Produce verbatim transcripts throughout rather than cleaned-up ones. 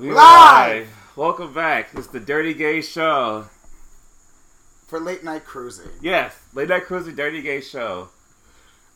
We live! Welcome back. It's the Dirty Gay Show. For Late Night Cruising. Yes. Late Night Cruising, Dirty Gay Show.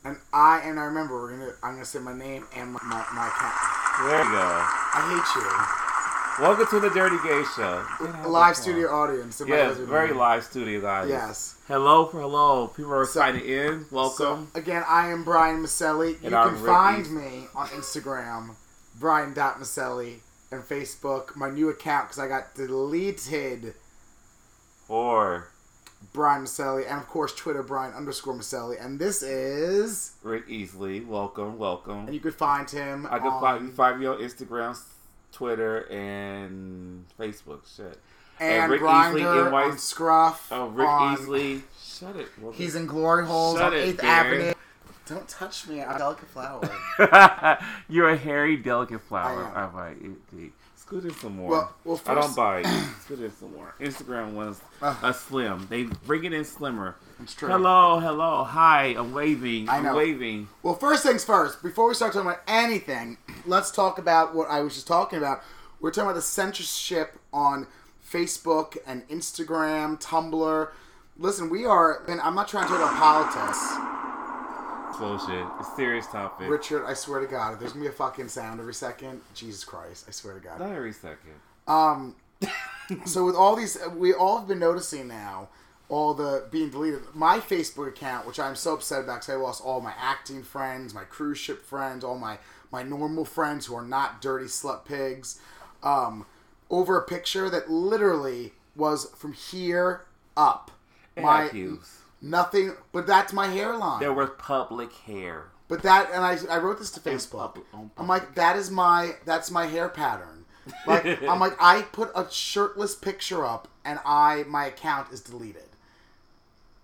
And I, and I remember, we're gonna, I'm going to say my name and my, my, my account. There you go. I hate you. Welcome to the Dirty Gay Show. L- live studio audience. Yes, very name. Live studio audience. Yes. Hello for hello. People are so, signing in. Welcome. So, again, I am Brian Maselli. You and can find me on Instagram, Brian dot Maselli. And Facebook, my new account, because I got deleted. Or Brian Maselli, and of course Twitter, Brian underscore Maselli. And this is Rick Easley. Welcome, welcome. And you could find him. I could on... find you find me on Instagram, Twitter, and Facebook. Shit. And, and Rick Easley N Y C... on Scruff. Oh, Rick on... Easley. Shut it. Woman. He's in Glory Holes Shut on it, eighth man. Avenue. Don't touch me. I'm a delicate flower. You're a hairy, delicate flower. I am. All right. Scoot in some more. Well, well, first... I don't bite. Scoot in some more. Instagram was uh, a slim. They bring it in slimmer. It's true. Hello, hello. Hi. I'm waving. I know. I'm waving. Well, first things first. Before we start talking about anything, let's talk about what I was just talking about. We're talking about the censorship on Facebook and Instagram, Tumblr. Listen, we are... And I'm not trying to talk about politics. Bullshit. It's a serious topic. Richard, I swear to God, if there's gonna be a fucking sound every second, Jesus Christ, I swear to God. Not every second. Um, so with all these, we all have been noticing now, all the being deleted. My Facebook account, which I'm so upset about because I lost all my acting friends, my cruise ship friends, all my, my normal friends who are not dirty slut pigs, um, over a picture that literally was from here up. And my accused. Nothing, but that's my hairline. There was public hair. But that, and I, I wrote this to Facebook. Public, public. I'm like, that is my, that's my hair pattern. Like, I'm like, I put a shirtless picture up, and I, my account is deleted.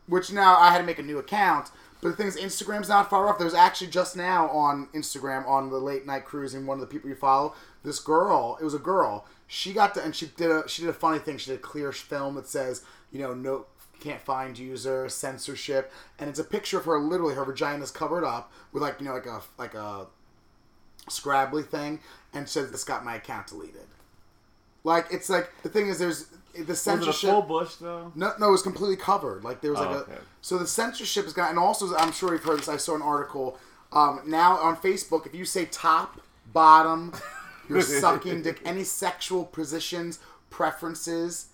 Which now I had to make a new account. But the thing is, Instagram's not far off. There's actually just now on Instagram on the Late Night Cruising, one of the people you follow, this girl. It was a girl. She got to, and she did a, she did a funny thing. She did a clear film that says, you know, no. Can't find user censorship, and it's a picture of her. Literally, her vagina's covered up with like you know like a like a scrabbly thing, and says it's got my account deleted. Like it's like the thing is there's the censorship. Was it a full bush though? No, no, it was completely covered. Like there was oh, like okay. a so the censorship has got, and also I'm sure you've heard this. I saw an article um, now on Facebook. If you say top, bottom, you're sucking dick, any sexual positions, preferences,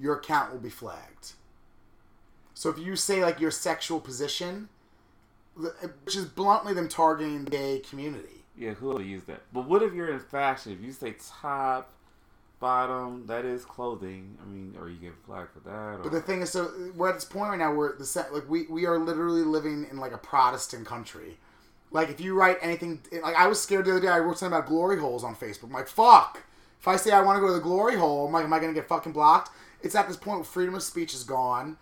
your account will be flagged. So if you say, like, your sexual position, which is bluntly them targeting the gay community. Yeah, who will use that? But what if you're in fashion? If you say top, bottom, that is clothing. I mean, are you getting flagged for that? Or... But the thing is, so we're at this point right now where the like we, we are literally living in, like, a Protestant country. Like, if you write anything... Like, I was scared the other day. I wrote something about glory holes on Facebook. I'm like, fuck! If I say I want to go to the glory hole, I'm like, am I going to get fucking blocked? It's at this point where freedom of speech is gone.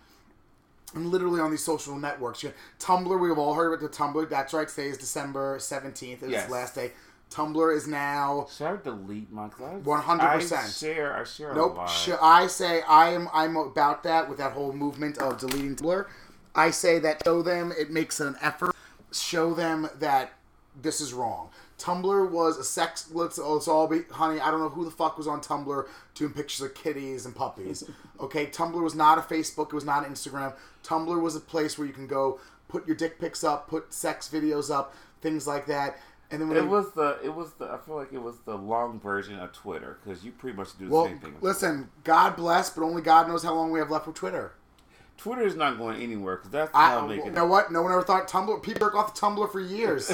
And literally on these social networks. You know, Tumblr, we've all heard about the Tumblr. That's right, today is December seventeenth. It's yes. the last day. Tumblr is now... Should I delete my... one hundred percent. I share, I share nope. a lot. Should I say I am, I'm about that with that whole movement of deleting Tumblr. I say that show them, it makes an effort. Show them that this is wrong. Tumblr was a sex... Let's, let's all be... Honey, I don't know who the fuck was on Tumblr doing pictures of kitties and puppies. Okay, Tumblr was not a Facebook. It was not an Instagram. Tumblr was a place where you can go put your dick pics up, put sex videos up, things like that. And then when It they, was the... It was the... I feel like it was the long version of Twitter because you pretty much do the well, same thing. Listen, God bless, but only God knows how long we have left with Twitter. Twitter is not going anywhere because that's how I'm making it. You know what? No one ever thought Tumblr. People work off of Tumblr for years.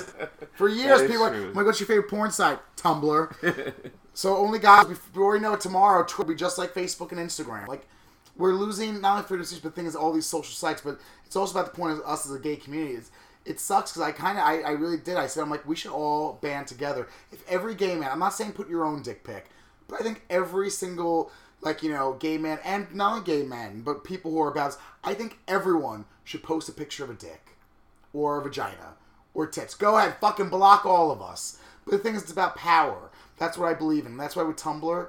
For years, people are like, what's your favorite porn site? Tumblr. So only guys, before we know it tomorrow, Twitter will be just like Facebook and Instagram. Like, we're losing not only freedom of speech, but things, all these social sites. But it's also about the point of us as a gay community. It's, it sucks because I kind of, I, I really did. I said, I'm like, we should all band together. If every gay man, I'm not saying put your own dick pic, but I think every single... Like, you know, gay men and non-gay men, but people who are about... I think everyone should post a picture of a dick or a vagina or tits. Go ahead, fucking block all of us. But the thing is, it's about power. That's what I believe in. That's why with Tumblr,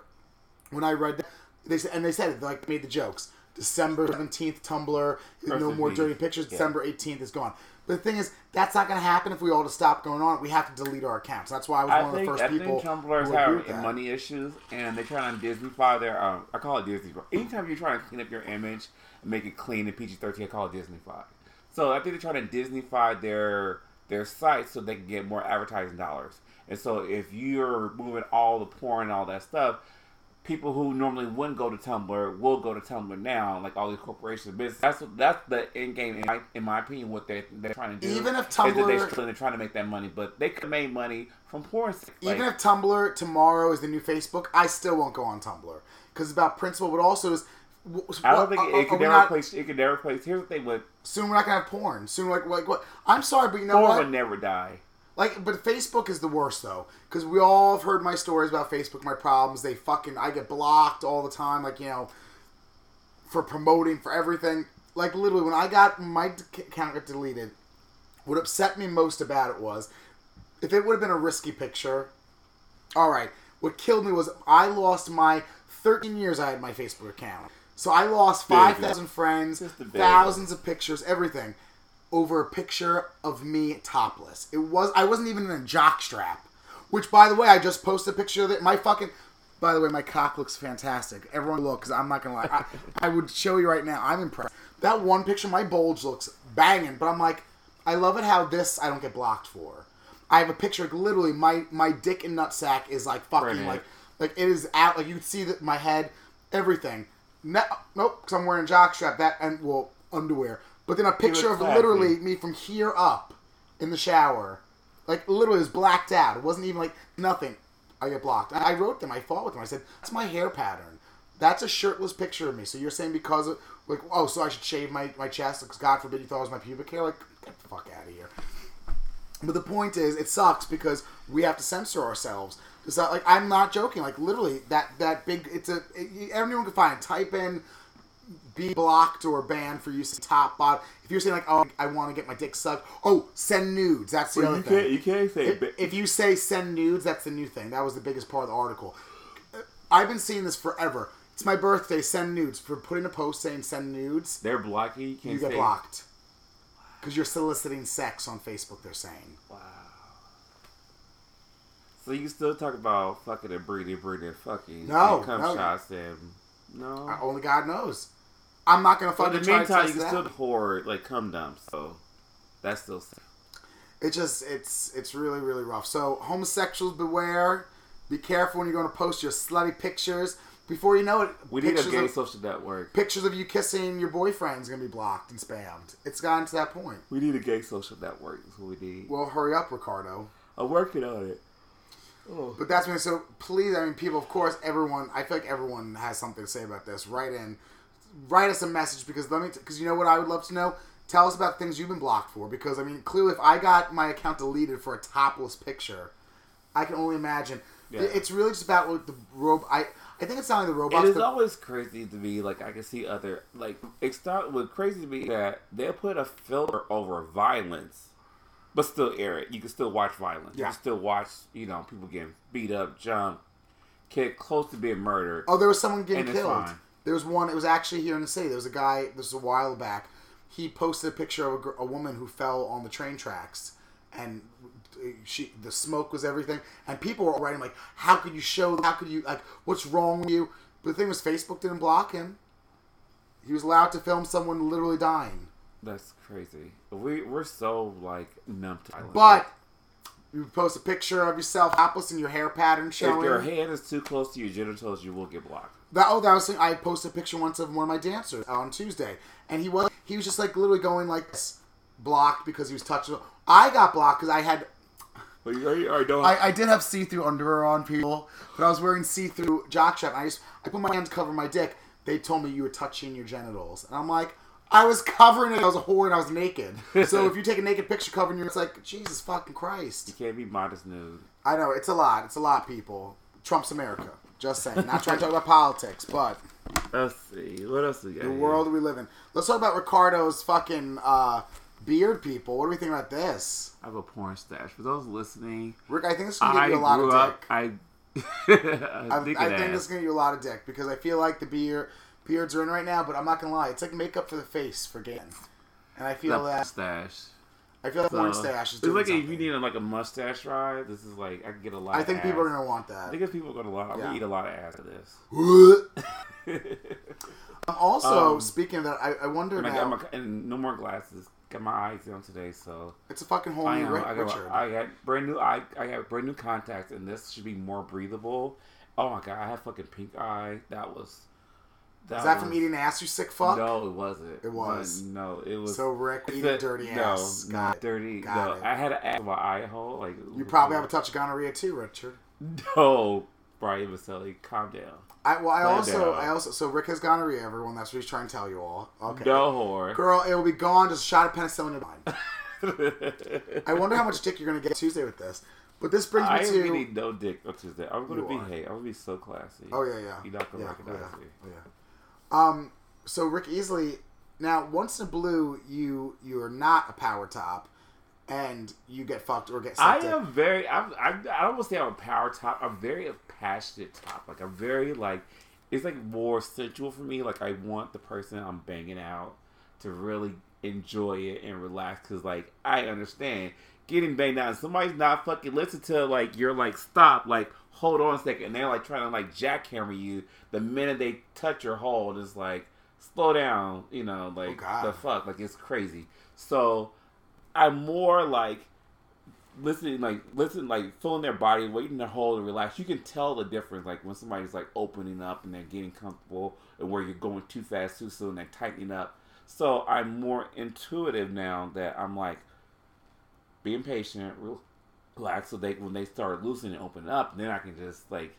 when I read that, they said, and they said it, they like made the jokes. December seventeenth, Tumblr, no more dirty pictures. Yeah. December eighteenth is gone. But the thing is, that's not going to happen if we all just stop going on. We have to delete our accounts. That's why I was I one think, of the first I people. I think Tumblr's having money issues, and they're trying to Disneyfy their. Um, I call it Disney. Anytime you're trying to clean up your image and make it clean and P G thirteen, I call it Disneyfy. So I think they're trying to Disneyfy their their site so they can get more advertising dollars. And so if you're moving all the porn and all that stuff, people who normally wouldn't go to Tumblr will go to Tumblr now, like all these corporations and business. That's that's the end game, in my, in my opinion, what they're, they're trying to do. Even if Tumblr... They're, they're trying to make that money, but they could make money from porn. Even like, if Tumblr tomorrow is the new Facebook, I still won't go on Tumblr. Because it's about principle, but also is... I don't think it, it could never replace. It could never replace. Here's the thing with... Soon we're not going to have porn. Soon, like, like what? I'm sorry, but you know porn what? Porn would never die. Like, but Facebook is the worst, though. Because we all have heard my stories about Facebook, my problems. They fucking... I get blocked all the time, like, you know, for promoting, for everything. Like, literally, when I got... my account got deleted, what upset me most about it was, if it would have been a risky picture... All right. What killed me was I lost my... thirteen years I had my Facebook account. So I lost five thousand friends, thousands of pictures, everything. Over a picture of me topless. It was I wasn't even in a jockstrap, which, by the way, I just posted a picture of it. My fucking, by the way, my cock looks fantastic. Everyone look, because I'm not gonna lie, I, I would show you right now. I'm impressed. That one picture, my bulge looks banging, but I'm like, I love it how this I don't get blocked for. I have a picture, like, literally, my my dick and nutsack is like fucking right, like like it is out. Like you can see that my head, everything. No, nope, because I'm wearing jockstrap that and well underwear. But then a picture of literally me from here up in the shower. Like, literally, it was blacked out. It wasn't even, like, nothing. I get blocked. I wrote them. I fought with them. I said, that's my hair pattern. That's a shirtless picture of me. So you're saying because of, like, oh, so I should shave my, my chest because God forbid you thought it was my pubic hair? Like, get the fuck out of here. But the point is, it sucks because we have to censor ourselves. It's not, like, I'm not joking. Like, literally, that, that big, it's a, it, everyone can find it. Type in be blocked or banned for use top, bottom. If you're saying, like, oh, I want to get my dick sucked, oh, send nudes. That's the well, other you thing. Can't, you can't say if, if you say send nudes, that's the new thing. That was the biggest part of the article. I've been seeing this forever. It's my birthday. Send nudes. For putting a post saying send nudes. They're blocking. You, can't you get say. blocked. Because you're soliciting sex on Facebook, they're saying. Wow. So you still talk about fucking and breeding, breeding, fucking. No. And cum no. shots and... No. I, only God knows. I'm not going to fucking try to test that. In the meantime, you can still hoard, like, cum dumps. So, that's still sad. It just, it's it's really, really rough. So, homosexuals, beware. Be careful when you're going to post your slutty pictures. Before you know it, we need a gay of, social network. Pictures of you kissing your boyfriend's going to be blocked and spammed. It's gotten to that point. We need a gay social network. Is what we need. Well, hurry up, Ricardo. I'm working on it. Oh. But that's when, so please, I mean, people, of course, everyone, I feel like everyone has something to say about this. Write in, write us a message, because let me, because you know what I would love to know? Tell us about things you've been blocked for, because, I mean, clearly if I got my account deleted for a topless picture, I can only imagine. Yeah. It's really just about like, the robe, I I think it's not only the robots. It is but, always crazy to me, like, I can see other, like, it started with crazy to me that they'll put a filter over violence. But still air it. You can still watch violence. Yeah. You can still watch, you know, people getting beat up, jumped, kicked, close to being murdered. Oh, there was someone getting killed. There was one, it was actually here in the city. There was a guy, this was a while back. He posted a picture of a, a woman who fell on the train tracks. And she, the smoke was everything. And people were writing, like, how could you show, how could you, like, what's wrong with you? But the thing was, Facebook didn't block him. He was allowed to film someone literally dying. That's crazy. We, we're so, like, numb to violence. But you post a picture of yourself topless and your hair pattern showing. If your hand is too close to your genitals, you will get blocked. That, oh, that was the thing. I posted a picture once of one of my dancers on Tuesday. And he was he was just, like, literally going, like, blocked because he was touching. I got blocked because I had... Well, you, you, I, don't. I, I did have see-through underwear on, people. But I was wearing see-through jockstrap. And I just I put my hands to cover my dick. They told me you were touching your genitals. And I'm like... I was covering it. I was a whore and I was naked. So if you take a naked picture covering you, it's like, Jesus fucking Christ. You can't be modest nude. I know. It's a lot. It's a lot, people. Trump's America. Just saying. Not trying to talk about politics, but. Let's see. What else we got? The here? World we live in. Let's talk about Ricardo's fucking uh, beard, people. What do we think about this? I have a porn stash. For those listening. Rick, I think this is going to give you a lot of up, dick. I, I, I think, I think this is going to give you a lot of dick because I feel like the beard... Beards are in right now, but I'm not going to lie. It's like makeup for the face for gay men. And I feel that... Mustache. I feel like so, orange stash is doing it's like something. If you need a, like a mustache ride, this is like I can get a lot. I think of people ass. Are gonna want that. I think people are gonna love. I'm yeah. gonna eat a lot of ass of this. um, also, um, speaking of that, I, I wonder and now. I got my, and no more glasses. Got my eyes down today, so it's a fucking whole I new know, Rick, I got, Richard. I got brand new. I I got brand new contacts, and this should be more breathable. Oh my god, I had fucking pink eye. That was. That Is that was, from eating ass, you sick fuck? No, it wasn't. It was. But no, it was. So Rick eating a, dirty ass. No, got dirty. Got no, it. I had an ass in my eye hole. Like you probably have a touch of gonorrhea too, Richard. No, Brian Maselli, calm down. I well, I calm also, down. I also. So Rick has gonorrhea. Everyone, that's what he's trying to tell you all. Okay. No whore. Girl, it will be gone. Just a shot of penicillin in your mind. I wonder how much dick you're gonna get Tuesday with this. But this brings me I to... I really no dick on Tuesday. I'm going to be, are. hey, I'm going to be so classy. Oh, yeah, yeah. You're not going to recognize yeah, me. Oh, yeah. Um, so, Rick Easley, now, once in blue, you you are not a power top, and you get fucked or get sucked I am in. very... I'm, I'm, I don't want to say I'm a power top. I'm very a passionate top. Like, I'm very, like... It's, like, more sensual for me. Like, I want the person I'm banging out to really enjoy it and relax, because, like, I understand... Getting banged out, somebody's not fucking listen to like you're like stop, like hold on a second, and they're like trying to like jackhammer you the minute they touch your hold. It's like slow down, you know, like oh, the fuck, like it's crazy. So I'm more like listening, like listen, like feeling their body, waiting to hold and relax. You can tell the difference, like when somebody's like opening up and they're getting comfortable, and where you're going too fast, too soon, they're tightening up. So I'm more intuitive now that I'm like. Being patient, relax, so they when they start loosening and open up, then I can just like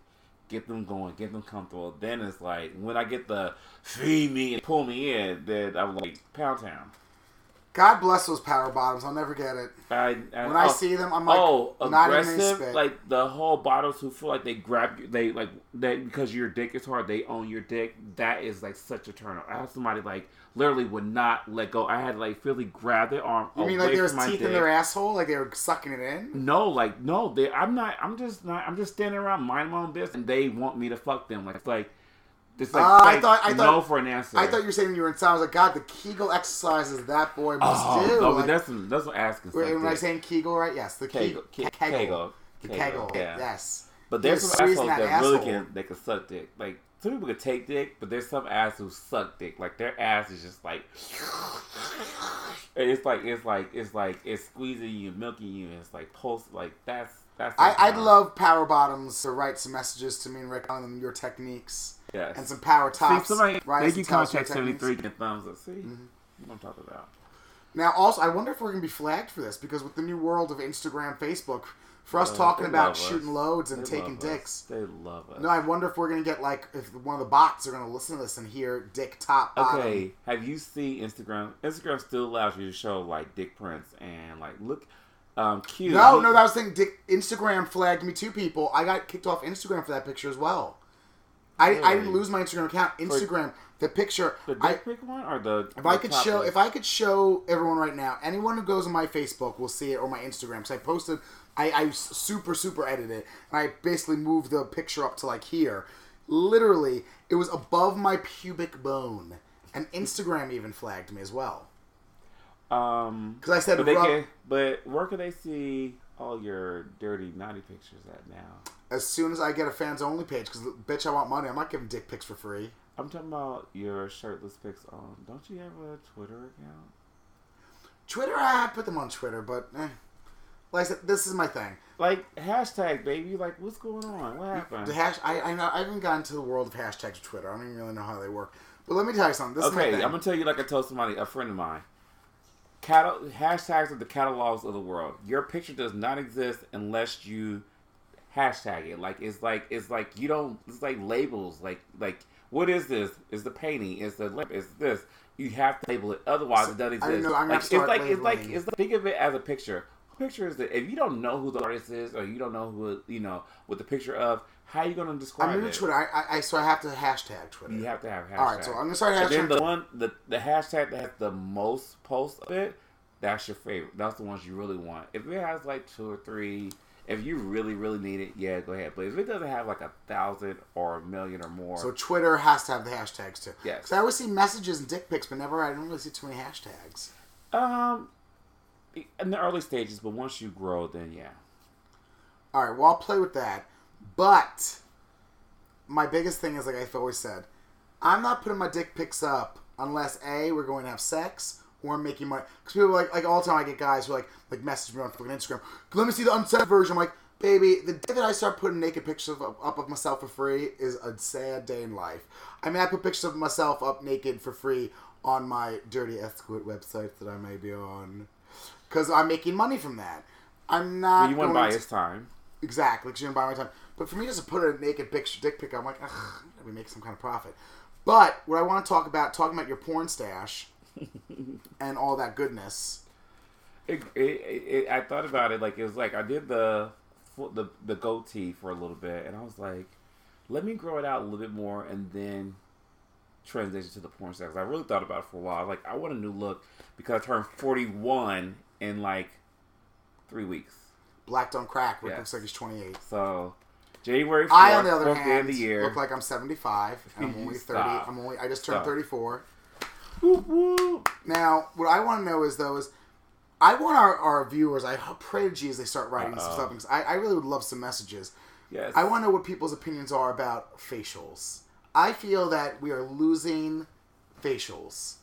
get them going, get them comfortable. Then it's like when I get the feed me and pull me in, then I'm like pound town. God bless those power bottoms. I'll never get it. I, I, when I oh, see them, I'm like, oh, not aggressive, even spit. Like the whole bottoms who feel like they grab you, they like that because your dick is hard. They own your dick. That is like such a turn off. I have somebody like. Literally would not let go. I had to like really grab their arm. You mean like there was teeth in their asshole? Like they were sucking it in? No, like no. They, I'm not. I'm just not. I'm just standing around minding my own business, and they want me to fuck them. Like it's like, it's like, uh, like I thought. I no thought, for an answer. I thought you were saying you were in sound. I was like, God, the Kegel exercises that boy must oh, do. No, like, that's that's what asking. Wait, am I saying Kegel right? Yes, the Kegel, Kegel, Kegel, Kegel, the Kegel. Kegel. Yeah. Yes. But there's, there's some assholes that, that really can they can suck dick. Like some people can take dick, but there's some ass who suck dick. Like their ass is just like it's like it's like it's like it's squeezing you, milking you, and it's like pulse like that's that's I, I'd love power bottoms to write some messages to me and Rick on them your techniques. Yes. And some power tops. See, somebody make you contact seventy-three and thumbs up. See? Mm-hmm. What I'm talking about. Now also I wonder if we're gonna be flagged for this because with the new world of Instagram, Facebook for us oh, talking about shooting us. Loads and they taking dicks. They love us. No, I wonder if we're going to get, like, if one of the bots are going to listen to this and hear dick top bottom. Okay, have you seen Instagram? Instagram still allows you to show, like, dick prints and, like, look, um, cute. No, no, that was the thing. Dick, Instagram flagged me two people. I got kicked off Instagram for that picture as well. I, really? I didn't lose my Instagram account. Instagram, for, the picture. The dick I, pic one or the if the I could show list? If I could show everyone right now, anyone who goes on my Facebook will see it or my Instagram because I posted... I, I super, super edited it, and I basically moved the picture up to, like, here. Literally, it was above my pubic bone, and Instagram even flagged me as well. Um, because I said... But, they can, but where can they see all your dirty, naughty pictures at now? As soon as I get a fans-only page, because, bitch, I want money. I'm not giving dick pics for free. I'm talking about your shirtless pics on... Don't you have a Twitter account? Twitter, I put them on Twitter, but... Eh. Like I said, this is my thing. Like, hashtag, baby. Like, what's going on? What happened? The hash, I, I, know, I haven't gotten to the world of hashtags of Twitter. I don't even really know how they work. But let me tell you something. This okay, is my thing. I'm going to tell you like I told somebody, a friend of mine. Catal- hashtags are the catalogs of the world. Your picture does not exist unless you hashtag it. Like, it's like, it's like you don't, it's like labels. Like, like what is this? It's the painting. It's the lip. It's this. You have to label it. Otherwise, so, it doesn't exist. I know, I'm like, it's, like, it's like, it's like, it's like, think of it as a picture. Picture is that if you don't know who the artist is or you don't know who you know what the picture of how are you going to describe I'm new it? I'm to Twitter, I, I so I have to hashtag Twitter. You have to have hashtag. All right, so I'm gonna start hashtag. And then the one the, the hashtag that has the most posts of it, that's your favorite. That's the ones you really want. If it has like two or three, if you really really need it, yeah, go ahead. But if it doesn't have like a thousand or a million or more, so Twitter has to have the hashtags too. Yes, because I always see messages and dick pics, but never I don't really see too many hashtags. Um. in the early stages, but once you grow, then yeah. All right, well, I'll play with that. But my biggest thing is, like I've always said, I'm not putting my dick pics up unless, A, we're going to have sex, or I'm making money. Because people, like, like all the time I get guys who, like, like message me on fucking Instagram, let me see the uncensored version. I'm like, baby, the day that I start putting naked pictures of, up of myself for free is a sad day in life. I mean, I put pictures of myself up naked for free on my dirty escort websites that I may be on. Because I'm making money from that. I'm not well, you wouldn't buy to... his time. Exactly, because you didn't buy my time. But for me just to put a naked picture, dick pic, I'm like, ugh, we make some kind of profit. But what I want to talk about, talking about your porn stash and all that goodness. It, it, it, I thought about it, like, it was like, I did the, the the goatee for a little bit, and I was like, let me grow it out a little bit more and then transition to the porn stash. I really thought about it for a while. Like, I want a new look because I turned forty-one in, like, three weeks. Blacked on crack, which yes. looks like he's twenty-eight. So, January fourth, I, on the other hand, of the year. Look like I'm seventy-five. I'm only thirty. I'm only, I just turned Stop. thirty-four. Whoop, whoop. Now, what I want to know is, though, is I want our, our viewers, I pray to Jesus they start writing Uh-oh. some stuff, because I, I really would love some messages. Yes. I want to know what people's opinions are about facials. I feel that we are losing facials.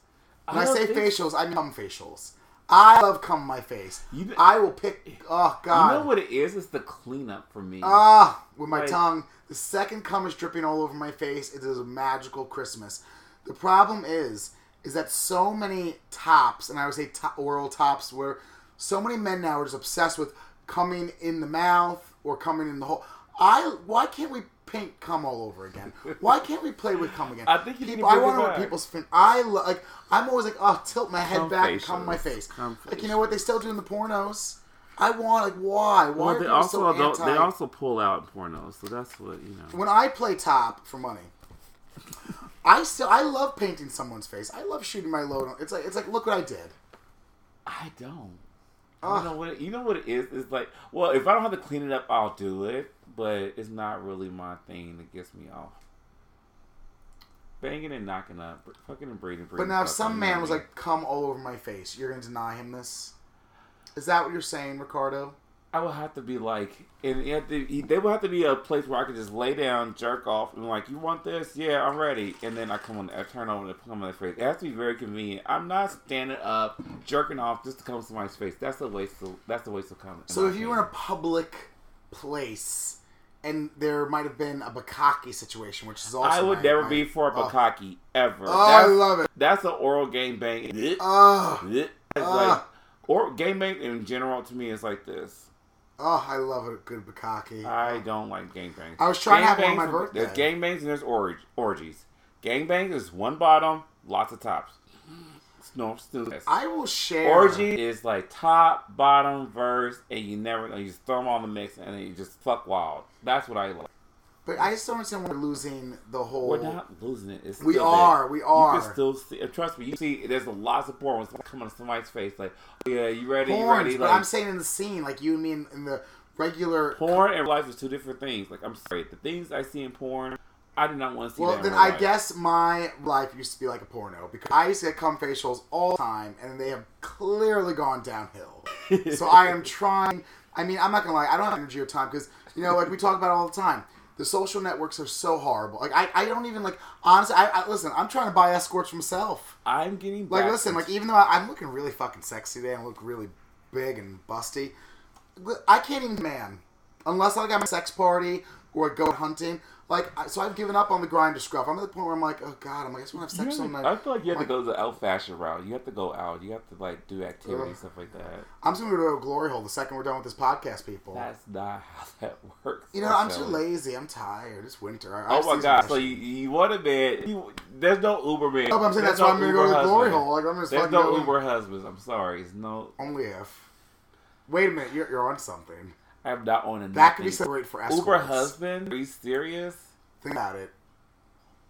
When I, I say facials, I mean cum facials. I love cum in my face. You, I will pick... Oh, God. You know what it is? It's the cleanup for me. Ah, with my like, tongue. The second cum is dripping all over my face. It is a magical Christmas. The problem is, is that so many tops, and I would say to- oral tops, where so many men now are just obsessed with coming in the mouth or coming in the hole. I, why can't we paint cum all over again? Why can't we play with cum again? I think you people, need to I want to know what people's fin- I lo- like. I'm always like, oh, tilt my head cum back facials. and cum my face. Cum like facials. You know what they still do in the pornos. I want like why? Why well, are they also so they also pull out pornos, so that's what you know. When I play top for money, I still I love painting someone's face. I love shooting my load. On, it's like it's like look what I did. I don't. Uh, you know what? You know what it is. It's like well, if I don't have to clean it up, I'll do it. But it's not really my thing that gets me off. Banging and knocking up. Fucking and breathing. breathing but now if some man was like, come all over my face, you're going to deny him this? Is that what you're saying, Ricardo? I would have to be like, and there would have to be a place where I could just lay down, jerk off, and like, you want this? Yeah, I'm ready. And then I come on, I turn over and put them on their face. It has to be very convenient. I'm not standing up, jerking off just to come to somebody's face. That's a waste of, that's a waste of comment. So if you were in a public place... And there might have been a bukkake situation, which is also... I would my, never my, be for a bukkake, oh. ever. Oh, that's, I love it. That's an oral gangbang. Oh. It's oh. like... Or gangbang in general, to me, is like this. Oh, I love a good bukkake. I don't like gangbangs. I was trying gang to have one on my birthday. There's gangbangs and there's org- orgies. Gangbangs is one bottom, lots of tops. No, still this. I will share. Orgy is like top, bottom, verse, and you never know. You just throw them all in the mix, and then you just fuck wild. That's what I like. But I just don't understand why we're losing the whole... We're not losing it. It's we are. There. We are. You can still see... Trust me, you see there's a lot of porn coming to somebody's face. Like, oh, yeah, you ready? Porn, you ready? But like, I'm saying in the scene, like you and me in, in the regular... Porn and real life is two different things. Like, I'm sorry. The things I see in porn... I do not want to see well, that. Well, then I life. guess my life used to be like a porno because I used to get cum facials all the time, and they have clearly gone downhill. So I am trying. I mean, I'm not gonna lie. I don't have energy or time because you know, like we talk about all the time, the social networks are so horrible. Like I, I don't even like honestly. I, I listen. I'm trying to buy escorts for myself. I'm getting like back listen. Like even though I, I'm looking really fucking sexy today, and look really big and busty. I can't even man unless I got my sex party or I go hunting. Like, so I've given up on the grinder scruff. I'm at the point where I'm like, oh, God, I'm like, I just want to have sex sometime. I feel like you have like, to go the old-fashioned route. You have to go out. You have to, like, do activities, uh, stuff like that. I'm just going to go to a glory hole the second we're done with this podcast, people. That's not how that works. You know, I'm too lazy. I'm tired. It's winter. I, oh, my God. So you, you want a bed. You, there's no Uber man. No, but I'm saying that's why I'm going to go to the glory hole. Like, I'm just there's no Uber husbands. I'm sorry. It's no... Only if. Wait a minute. You're, you're on something. I have not owned enough. That could be so great for escorts. Uber husband? Are you serious? Think about it.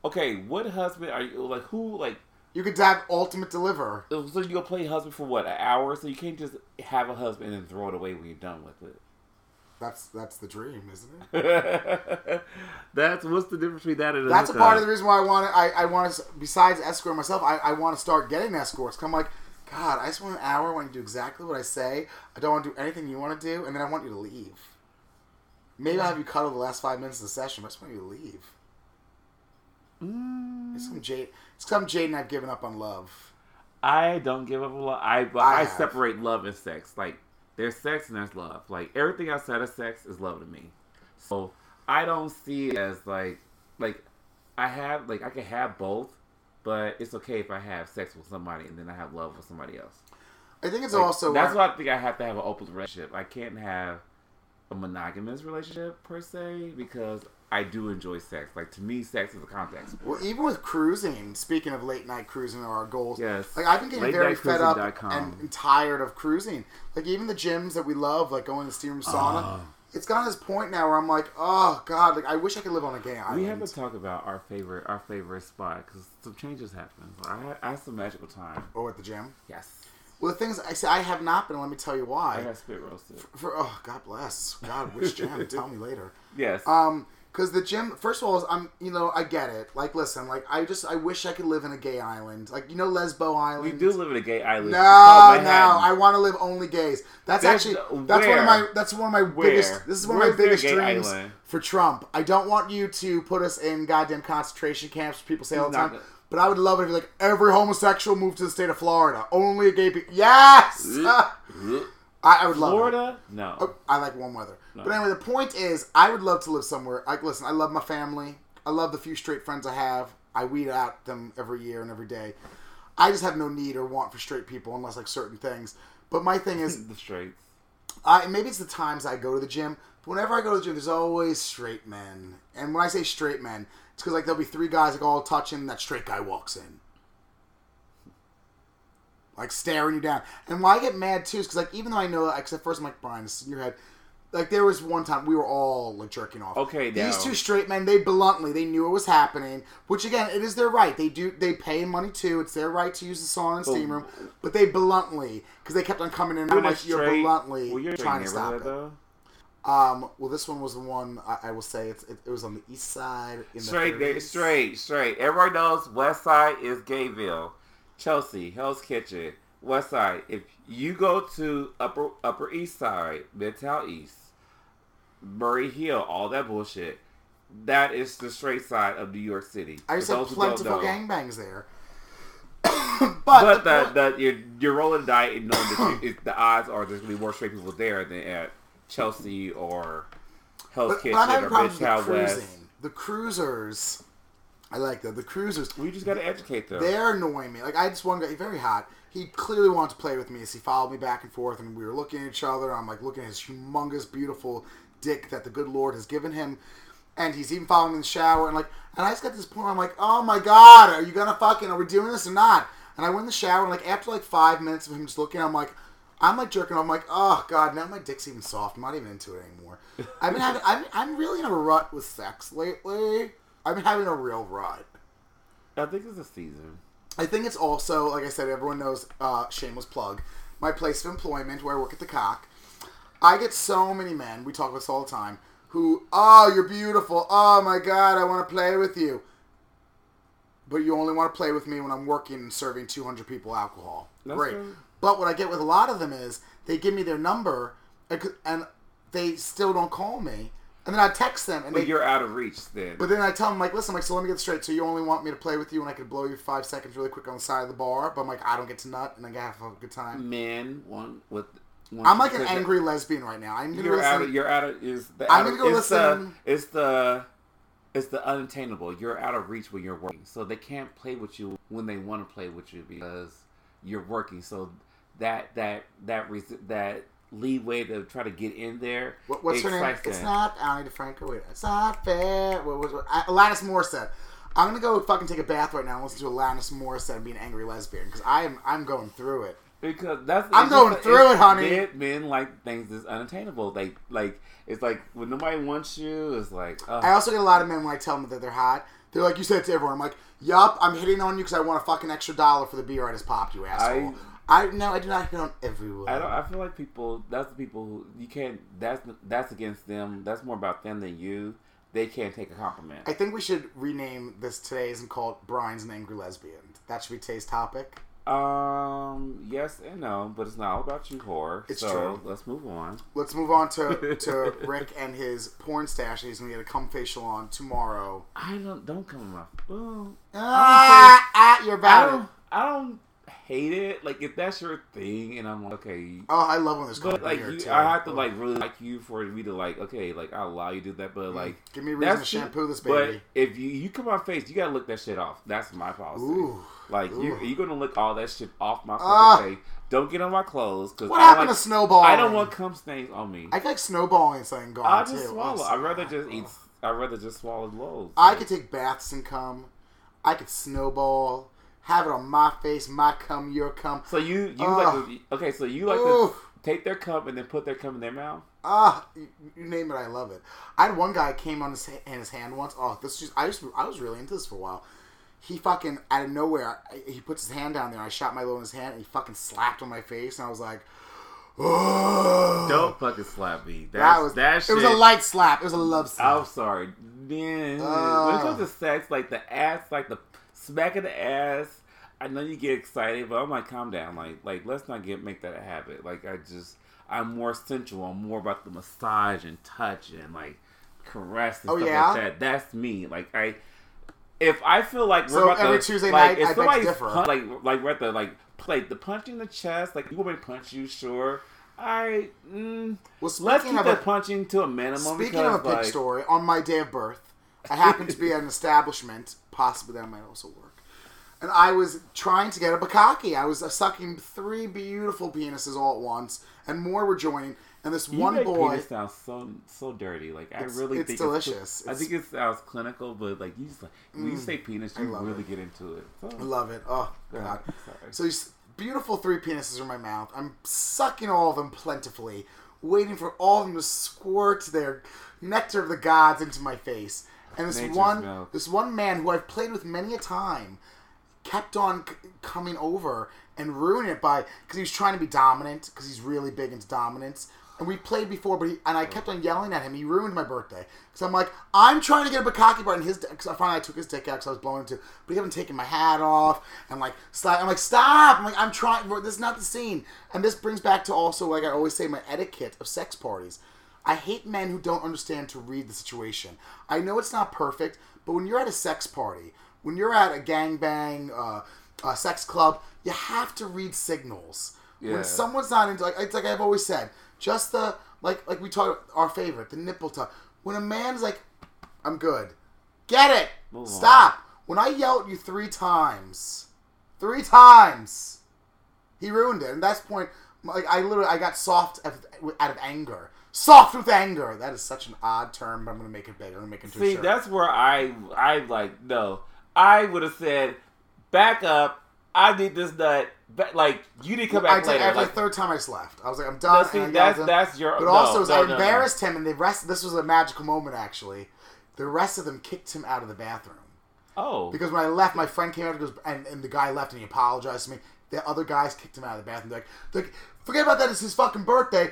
Okay, what husband are you, like, who, like... You could have ultimate deliver. So you're going to play husband for, what, an hour? So you can't just have a husband and throw it away when you're done with it. That's that's the dream, isn't it? That's, what's the difference between that and a That's a part of the reason why I want to, I, I want to, besides escort myself, I, I want to start getting escorts. Because I'm like... God, I just want an hour. I want you to do exactly what I say. I don't want to do anything you want to do, and then I want you to leave. Maybe I'll have you cuddle the last five minutes of the session, but I just want you to leave. Mm. It's some Jade. It's some Jade and I've given up on love. I don't give up on love. I I, I separate love and sex. Like, there's sex and there's love. Like, everything outside of sex is love to me. So I don't see it as like like I have like I can have both. But it's okay if I have sex with somebody and then I have love with somebody else. I think it's like, also... That's why I think I have to have an open relationship. I can't have a monogamous relationship, per se, because I do enjoy sex. Like, to me, sex is a contact sport. Well, even with cruising, speaking of late-night cruising or our goals, yes. Like, I've been getting very fed up and tired of cruising. Like, even the gyms that we love, like going to the steam room sauna... Uh. It's gotten to this point now where I'm like, oh, God, like I wish I could live on a gay island. We have to talk about our favorite our favorite spot because some changes happen. So I, I had some magical time. Oh, at the gym? Yes. Well, the things I say, I have not been, let me tell you why. I got spit roasted. For, for, oh, God bless. God, which gym? Tell me later. Yes. Um, because the gym, first of all, is I'm, you know, I get it. Like, listen, like, I just, I wish I could live in a gay island. Like, you know, Lesbo Island. We do live in a gay island. No, no, I want to live only gays. That's There's actually, no, that's one of my, that's one of my where? biggest, this is one Where's of my biggest dreams island? for Trump. I don't want you to put us in goddamn concentration camps, people say all the time. Gonna... But I would love it if, like, every homosexual moved to the state of Florida. Only a gay people. Yes! I, I would love Florida? It. No. Oh, I like warm weather. No. But anyway, the point is, I would love to live somewhere. Like, listen, I love my family. I love the few straight friends I have. I weed out them every year and every day. I just have no need or want for straight people unless, like, certain things. But my thing is... the straights. I, maybe it's the times I go to the gym. But whenever I go to the gym, there's always straight men. And when I say straight men, it's because, like, there'll be three guys, like, all touching, and that straight guy walks in. Like, staring you down. And why I get mad, too, is because, like, even though I know, like, at first I'm like, Brian, this is in your head. Like, there was one time we were all, like, jerking off. Okay, now. These two straight men, they bluntly, they knew it was happening. Which, again, it is their right. They do, they pay money, too. It's their right to use the sauna and steam room. But they bluntly, because they kept on coming in. I'm like, you're bluntly well, you're trying to stop it. Though? Um, well, this one was the one, I, I will say, it's, it, it was on the east side. In straight, the straight, straight. Everybody knows West Side is Gayville. Chelsea, Hell's Kitchen, West Side. If you go to Upper Upper East Side, Midtown East, Murray Hill, all that bullshit, that is the straight side of New York City. I used to have plentiful gangbangs there. but but the that, that you're, you're rolling the dice and knowing that you, it, the odds are there's going to be more straight people there than at Chelsea or Hell's but, Kitchen but or Midtown West. The cruisers... I like that. The cruisers. We just got to educate them. They're annoying me. Like, I just one guy, very hot. He clearly wanted to play with me, so he followed me back and forth, and we were looking at each other. I'm, like, looking at his humongous, beautiful dick that the good Lord has given him, and he's even following me in the shower. And, like, and I just got to this point where I'm like, oh, my God, are you going to fucking, are we doing this or not? And I went in the shower, and, like, after, like, five minutes of him just looking, I'm like, I'm, like, jerking. I'm like, oh, God, now my dick's even soft. I'm not even into it anymore. I've been having, I'm, I'm really in a rut with sex lately. I've been having a real rot. I think it's a season. I think it's also, like I said, everyone knows, uh, shameless plug, my place of employment where I work at the Cock. I get so many men, we talk about this all the time, who, oh, you're beautiful. Oh, my God, I want to play with you. But you only want to play with me when I'm working and serving two hundred people alcohol. That's great. Right. But what I get with a lot of them is they give me their number and they still don't call me. And then I text them. And but they, you're out of reach then. But then I tell them, like, listen, like, so let me get straight. So you only want me to play with you and I could blow you five seconds really quick on the side of the bar. But I'm like, I don't get to nut and I gotta have a good time. Men want with... Want I'm like an angry that, lesbian right now. I'm gonna you're listen. Out of, you're out of... Is the I'm gonna go it's listen. The, it's the... It's the unattainable. You're out of reach when you're working. So they can't play with you when they want to play with you because you're working. So that, that, that, that... that leeway to try to get in there. What, what's her name? It's them. Not Annie DeFranco. Wait, it's not fair. What was Alanis Morissette? I'm gonna go fucking take a bath right now and listen to Alanis Morissette and be an angry lesbian because I'm I'm going through it. Because that's I'm going just, through it, honey. Men, men like things that's unattainable. They like it's like when nobody wants you. It's like oh. I also get a lot of men when I tell them that they're hot. They're like you said it to everyone. I'm like, yup, I'm hitting on you because I want a fucking extra dollar for the beer I just popped, you asshole. I, I no, I do not hit on everyone. I don't. I feel like people. That's the people who you can't. That's that's against them. That's more about them than you. They can't take a compliment. I think we should rename this today's and call it Brian's an angry lesbian. That should be today's topic. Um, yes and no, but it's not all about you, whore. It's so true. Let's move on. Let's move on to, to Rick and his porn stash. He's going to get a cum facial on tomorrow. I don't, don't come up. Well, ah, ah, you're about I don't, it. I don't hate it. Like, if that's your thing, and I'm like, okay. Oh, I love when there's cum like you, I have to, like, really like you for me to, like, okay, like, I'll allow you to do that, but, like. Give me a reason to shampoo this baby. But if you, you come on face, you got to look that shit off. That's my policy. Ooh. Like, you're you going to lick all that shit off my fucking uh, face. Don't get on my clothes. Cause what I happened like, to snowballing? I don't want cum stains on me. I think like snowballing is like gone, I'll just too. swallow. I'd rather just eat. I'd rather just swallow loads. I like, could take baths and cum. I could snowball. Have it on my face, my cum, your cum. So you, you uh, like to, okay, so you like oof. to take their cum and then put their cum in their mouth? Ah, uh, you, you name it, I love it. I had one guy came on his, in his hand once. Oh, this just, I just, I was really into this for a while. He fucking, out of nowhere, he puts his hand down there. I shot my load in his hand, and he fucking slapped on my face. And I was like, oh. Don't fucking slap me. That's, that was, that shit. It was a light slap. It was a love slap. I'm sorry. Man, uh, when it comes to sex, like the ass, like the smack of the ass, I know you get excited, but I'm like, calm down. Like, like let's not get make that a habit. Like, I just, I'm more sensual. I'm more about the massage and touch and, like, caress and oh, stuff yeah? like that. That's me. Like, I... If I feel like we're so about every to, Tuesday like, night, I beg to differ. Pun- like, like we're at the like play the punch in the chest. Like you want me to punch you? Sure. All right. Mm, well, let's keep the punching to a minimum. Speaking because, of a like, pig story, on my day of birth, I happened to be at an establishment. Possibly that might also work. And I was trying to get a bukkake. I was sucking three beautiful penises all at once, and more were joining. And this you one make boy penis sounds so so dirty. Like I really it's think delicious. It's delicious. I think it sounds clinical, but like you just like when mm, you say penis, you really it. get into it. So, I love it. Oh God! Sorry. So these beautiful three penises are in my mouth. I'm sucking all of them plentifully, waiting for all of them to squirt their nectar of the gods into my face. And this Nature's one, milk. this one man who I've played with many a time, kept on c- coming over and ruining it by because he was trying to be dominant because he's really big into dominance. And we played before, but he, and I kept on yelling at him. He ruined my birthday. So I'm like, I'm trying to get a bukkake bar, and his because I finally took his dick out because I was blowing into. But he hadn't taken my hat off, and like, stop. I'm like, stop! I'm like, I'm trying. This is not the scene. And this brings back to also, like I always say, my etiquette of sex parties. I hate men who don't understand to read the situation. I know it's not perfect, but when you're at a sex party, when you're at a gangbang, uh, a sex club, you have to read signals. Yeah. When someone's not into, like, it's like I've always said. Just the, like like we talked our favorite, the nipple tuck. When a man's like, I'm good. Get it. Move Stop. On. When I yelled at you three times, three times, he ruined it. And that's the point, like I literally, I got soft out of anger. Soft with anger. That is such an odd term, but I'm going to make it bigger. I'm going to make it into See, a shirt. That's where I, I like, no. I would have said, back up. I did this nut. But, like, you didn't come back I later. After like, the third time I just left. I was like, I'm done. No, see, and that's, that's your... But no, also, no, so I no, embarrassed no. him, and the rest... This was a magical moment, actually. The rest of them kicked him out of the bathroom. Oh. Because when I left, my friend came out and, and the guy left, and he apologized to me. The other guys kicked him out of the bathroom. They're like, they're like forget about that. It's his fucking birthday.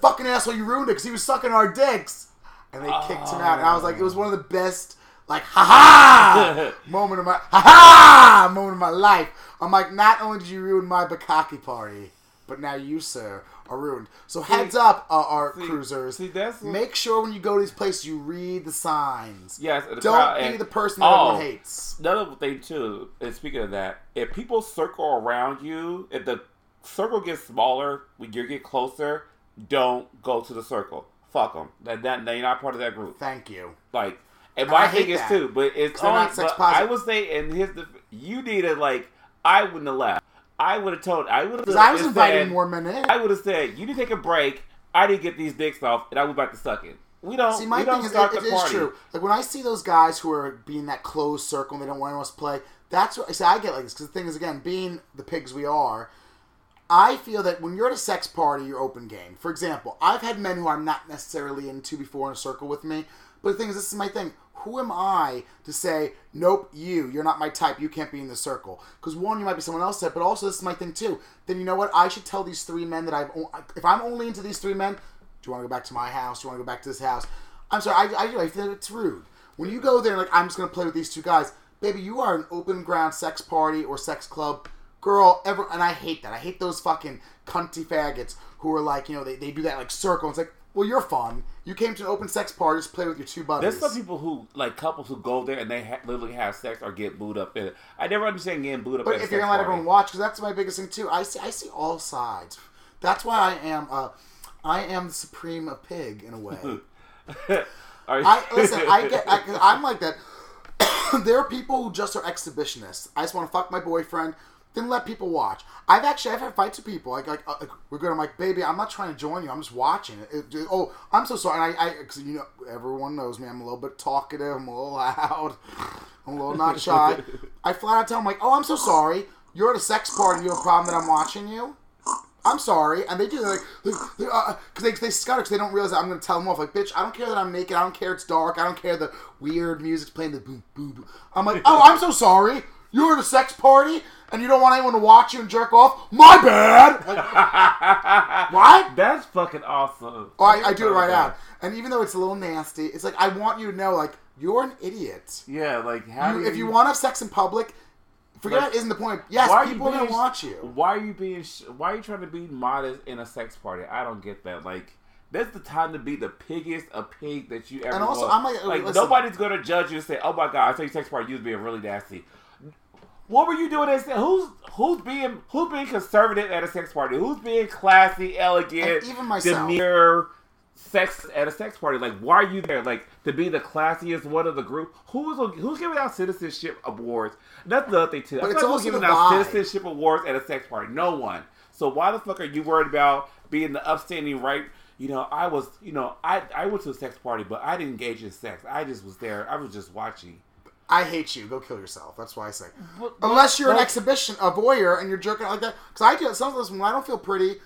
Fucking asshole, you ruined it because he was sucking our dicks. And they oh. kicked him out. And I was like, it was one of the best... Like, ha-ha! moment of my... Ha-ha! Moment of my life. I'm like, not only did you ruin my bukkake party, but now you, sir, are ruined. So see, heads up, uh, art see, cruisers. See, that's what... Make sure when you go to these places, you read the signs. Yes. Don't crowd, be and, the person that oh, everyone hates. Another thing, too, and speaking of that, if people circle around you, if the circle gets smaller, when you get closer, don't go to the circle. Fuck them. That, that, you're not part of that group. Thank you. Like... And, and my I thing is that. too, but it's only, not sex but I would say, and his, you needed like I wouldn't have left. I would have told. I would have. I was inviting said, more men in. I would have said, "You need to take a break. I didn't get these dicks off, and I was about to suck it." We don't. See, my we thing is, it, it is true. Like when I see those guys who are being that closed circle and they don't want us to play. That's what I say. I get like this because the thing is, again, being the pigs we are, I feel that when you're at a sex party, you're open game. For example, I've had men who I'm not necessarily into before in a circle with me. But the thing is, this is my thing. Who am I to say, nope, you, you're not my type, you can't be in the circle? Because one, you might be someone else's type, but also this is my thing too. Then you know what? I should tell these three men that I've, if I'm only into these three men, do you want to go back to my house? Do you want to go back to this house? I'm sorry, I, I, I feel it's rude. When you go there, like, I'm just going to play with these two guys, baby, you are an open ground sex party or sex club. girl, ever, and I hate that. I hate those fucking cunty faggots who are like, you know, they, they do that like circle. It's like, well, you're fun. You came to an open sex party, just play with your two buddies. There's some people who, like couples who go there and they ha- literally have sex or get booed up in it. I never understand getting booed up in a sex party. But if you're going to let everyone watch, because that's my biggest thing too. I see, I see all sides. That's why I am, uh, I am the supreme of pig in a way. I listen, I get, I, I'm like that. There are people who just are exhibitionists. I just want to fuck my boyfriend. Then let people watch. I've actually, I've had fights with people. Like, like, uh, like we're good. I'm like, baby, I'm not trying to join you. I'm just watching it. It, it oh, I'm so sorry. And I, I, cause you know, everyone knows me. I'm a little bit talkative. I'm a little loud. I'm a little not shy. I flat out tell them, like, oh, I'm so sorry. You're at a sex party. You have a problem that I'm watching you? I'm sorry. And they do. They're like, they're, uh, cause they, they scutter because they don't realize that I'm going to tell them off. Like, bitch, I don't care that I'm naked. I don't care it's dark. I don't care the weird music's playing the boo, boo, boo. I'm like, oh, I'm so sorry. You're at a sex party and you don't want anyone to watch you and jerk off? My bad! Like, what? That's fucking awesome. Oh, I, I do it right out. And even though it's a little nasty, it's like, I want you to know, like, you're an idiot. Yeah, like, how you, do If you, you want to have sex in public, forget like, it isn't the point. Yes, people are going to watch you. Why are you being, why are you trying to be modest in a sex party? I don't get that. Like, that's the time to be the piggiest a pig that you ever And also, was. I'm like, like listen, nobody's going to judge you and say, oh my God, I saw your sex party, you was being really nasty. What were you doing at who's who's being who's being conservative at a sex party? Who's being classy, elegant, and even myself, demure, sex at a sex party? Like, why are you there? Like, to be the classiest one of the group? Who's who's giving out citizenship awards? That's the other thing too. But it's also giving out citizenship awards at a sex party. No one. So why the fuck are you worried about being the upstanding right? You know, I was. You know, I I went to a sex party, but I didn't engage in sex. I just was there. I was just watching. I hate you. Go kill yourself. That's why I say. What, what, Unless you're what? an exhibition, a voyeur, and you're jerking out like that. Because I do it sometimes when I don't feel pretty.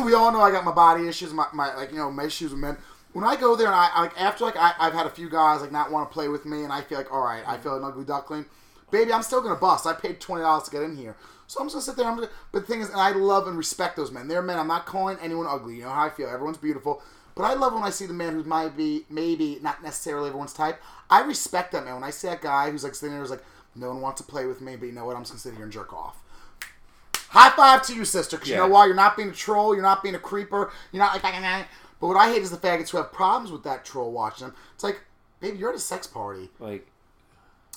We all know I got my body issues, my, my like you know my issues with men. When I go there and I, I like after like I, I've had a few guys like not want to play with me, and I feel like all right, mm-hmm. I feel like an ugly duckling. Baby, I'm still gonna bust. I paid twenty dollars to get in here, so I'm just gonna sit there. I'm gonna, but the thing is, and I love and respect those men. They're men. I'm not calling anyone ugly. You know how I feel. Everyone's beautiful. But I love when I see the man who's might be maybe not necessarily everyone's type. I respect that man. When I see that guy who's like sitting there, who's like, no one wants to play with me, but you know what? I'm just gonna sit here and jerk off. High five to you, sister. Because yeah. You know why? You're not being a troll. You're not being a creeper. You're not like. But what I hate is the faggots who have problems with that troll watching them. It's like, baby, you're at a sex party. Like,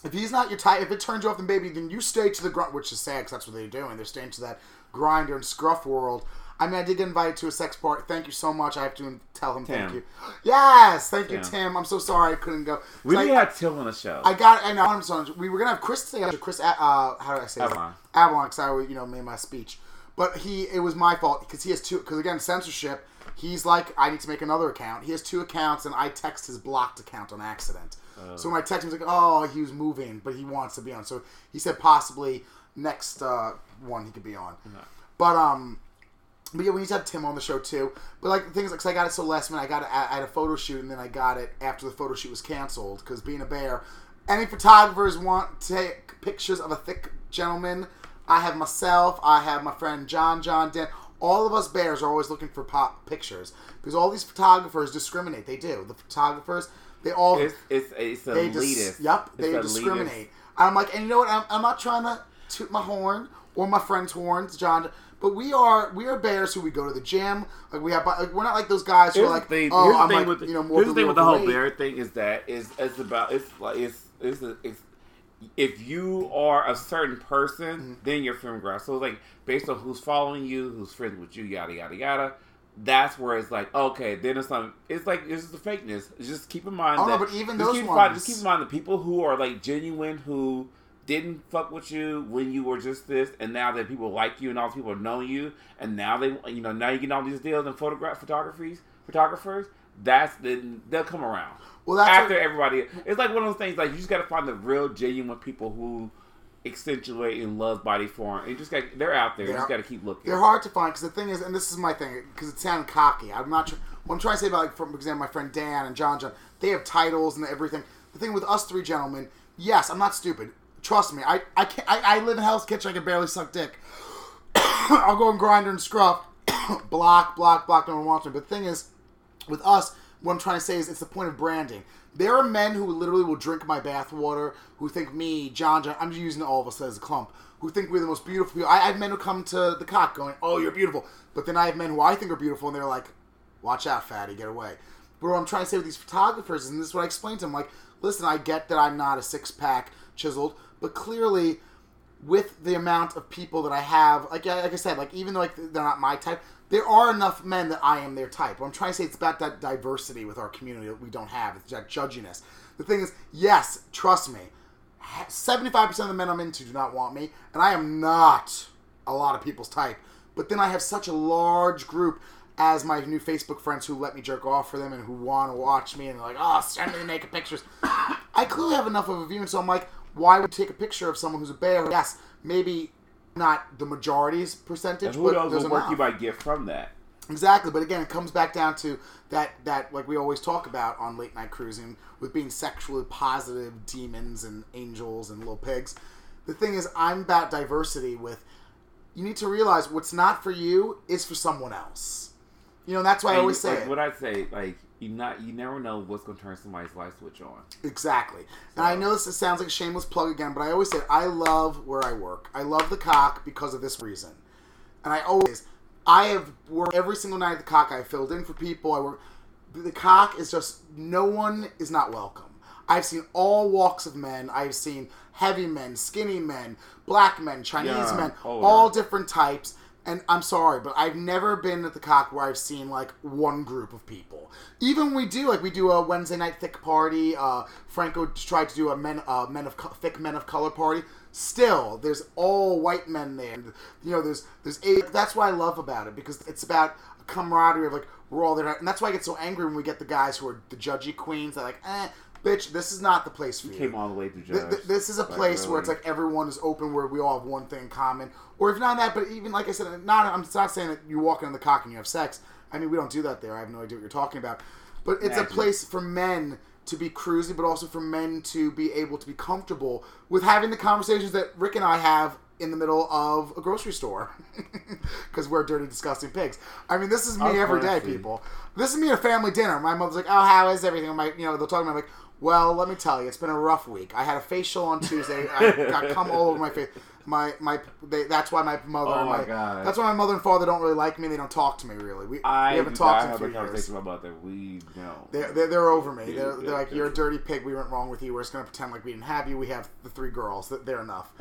if he's not your type, if it turns you off, then baby, then you stay to the grunt, which is sad because that's what they're doing. They're staying to that grinder and scruff world. I mean, I did get invited to a sex party. Thank you so much. I have to tell him Tim. Thank you. Yes, thank Tim. you, Tim. I'm so sorry I couldn't go. We didn't have Tim on the show. I got. I know. We were gonna have Chris today. Chris, uh, how did I say Avalon? That? Avalon, because I, you know, made my speech. But he, it was my fault because he has two. Because again, censorship. He's like, I need to make another account. He has two accounts, and I text his blocked account on accident. Oh. So when I text him, he's like, oh, he was moving, but he wants to be on. So he said possibly next uh, one he could be on. No. But um. But yeah, we need to have Tim on the show too. But like the thing is, because like, I got it so last minute, I got it, I had a photo shoot, and then I got it after the photo shoot was canceled. Because being a bear, any photographers want to take pictures of a thick gentleman. I have myself. I have my friend John, John, Dan. All of us bears are always looking for pop pictures because all these photographers discriminate. They do. The photographers, they all it's it's, it's elitist. Dis- yep, it's they elitist. discriminate. I'm like, and you know what? I'm, I'm not trying to toot my horn or my friend's horns, John. But we are we are bears who we go to the gym. Like we have, like we're not like those guys who here's are like, thing, oh, I'm like, with the, you know, more. Here's the thing with the whole bear thing is that it's it's about it's like it's it's, a, it's if you are a certain person, mm-hmm. then you're femographed. So it's like based on who's following you, who's friends with you, yada yada yada. That's where it's like okay, then it's not. It's like it's the fakeness. Just keep in mind. Oh, that, no, but even those keep ones. Mind, just keep in mind the people who are like genuine who. Didn't fuck with you when you were just this, and now that people like you and all these people know you, and now they, you know, now you get all these deals and photograph photographies, photographers. That's then they'll come around. Well, that's after what, everybody, it's like one of those things. Like you just got to find the real, genuine people who accentuate and love body form. And just got they're out there. They're, you just got to keep looking. They're hard to find because the thing is, and this is my thing because it sounds cocky. I'm not. What I'm trying to say about, like, for example, my friend Dan and John John. They have titles and everything. The thing with us three gentlemen. Yes, I'm not stupid. Trust me, I I, can't, I I live in Hell's Kitchen. I can barely suck dick. I'll go and grinder and scruff, block, block, block. No one wants me. But the thing is, with us, what I'm trying to say is, it's the point of branding. There are men who literally will drink my bathwater, who think me, John, John, I'm just using all of us as a clump, who think we're the most beautiful people. I have men who come to the cock going, oh, you're beautiful. But then I have men who I think are beautiful, and they're like, watch out, fatty, get away. But what I'm trying to say with these photographers is, and this is what I explained to them, like, listen, I get that I'm not a six-pack chiseled, but clearly with the amount of people that I have, like, like I said, like even though like, they're not my type, there are enough men that I am their type. What I'm trying to say, it's about that diversity with our community that we don't have. It's that judginess. The thing is, yes, trust me, seventy-five percent of the men I'm into do not want me, and I am not a lot of people's type. But then I have such a large group as my new Facebook friends who let me jerk off for them and who want to watch me and they're like, oh, send me the naked pictures. I clearly have enough of a view, and so I'm like, why would you take a picture of someone who's a bear? Yes, maybe not the majority's percentage, and who but knows what work you might get from that. Exactly, but again, it comes back down to that, that like we always talk about on Late Night Cruising, with being sexually positive demons and angels and little pigs. The thing is, I'm about diversity with, you need to realize what's not for you is for someone else. You know, and that's why and I always say like, it. What I say, like, You not you never know what's going to turn somebody's light switch on. Exactly. So. And I know this sounds like a shameless plug again, but I always say I love where I work. I love the cock because of this reason. And I always, I have worked every single night at the cock. I filled in for people. I work. The cock is just, no one is not welcome. I've seen all walks of men. I've seen heavy men, skinny men, black men, Chinese yeah, men, older. all different types. And I'm sorry, but I've never been at the cock where I've seen, like, one group of people. Even we do, like, we do a Wednesday night thick party. Uh, Franco tried to do a men, uh, men of co- thick men of color party. Still, there's all white men there. You know, there's, there's eight. That's what I love about it, because it's about a camaraderie of, like, we're all there. And that's why I get so angry when we get the guys who are the judgy queens. They're like, eh. Bitch, this is not the place for you. You came all the way to judge. This, this is a place like, really. where it's like everyone is open, where we all have one thing in common. Or if not that, but even, like I said, not, I'm not saying that you walk in the cock and you have sex. I mean, we don't do that there. I have no idea what you're talking about. But it's Magic. a place for men to be cruisy, but also for men to be able to be comfortable with having the conversations that Rick and I have in the middle of a grocery store. Because we're dirty, disgusting pigs. I mean, this is me oh, every day, people. This is me at a family dinner. My mother's like, oh, how is everything? I'm like, you know, they'll talk to me, I'm like, well, let me tell you, it's been a rough week. I had a facial on Tuesday. I got cum all over my face. My my, they, that's why my mother. Oh my, my god. That's why my mother and father don't really like me. They don't talk to me really. We, I we haven't talked in three years. I have a conversation about that. We know. They're, they're, they're over me. They're, they're like, you're a dirty pig. We went wrong with you. We're just gonna pretend like we didn't have you. We have the three girls. They're enough.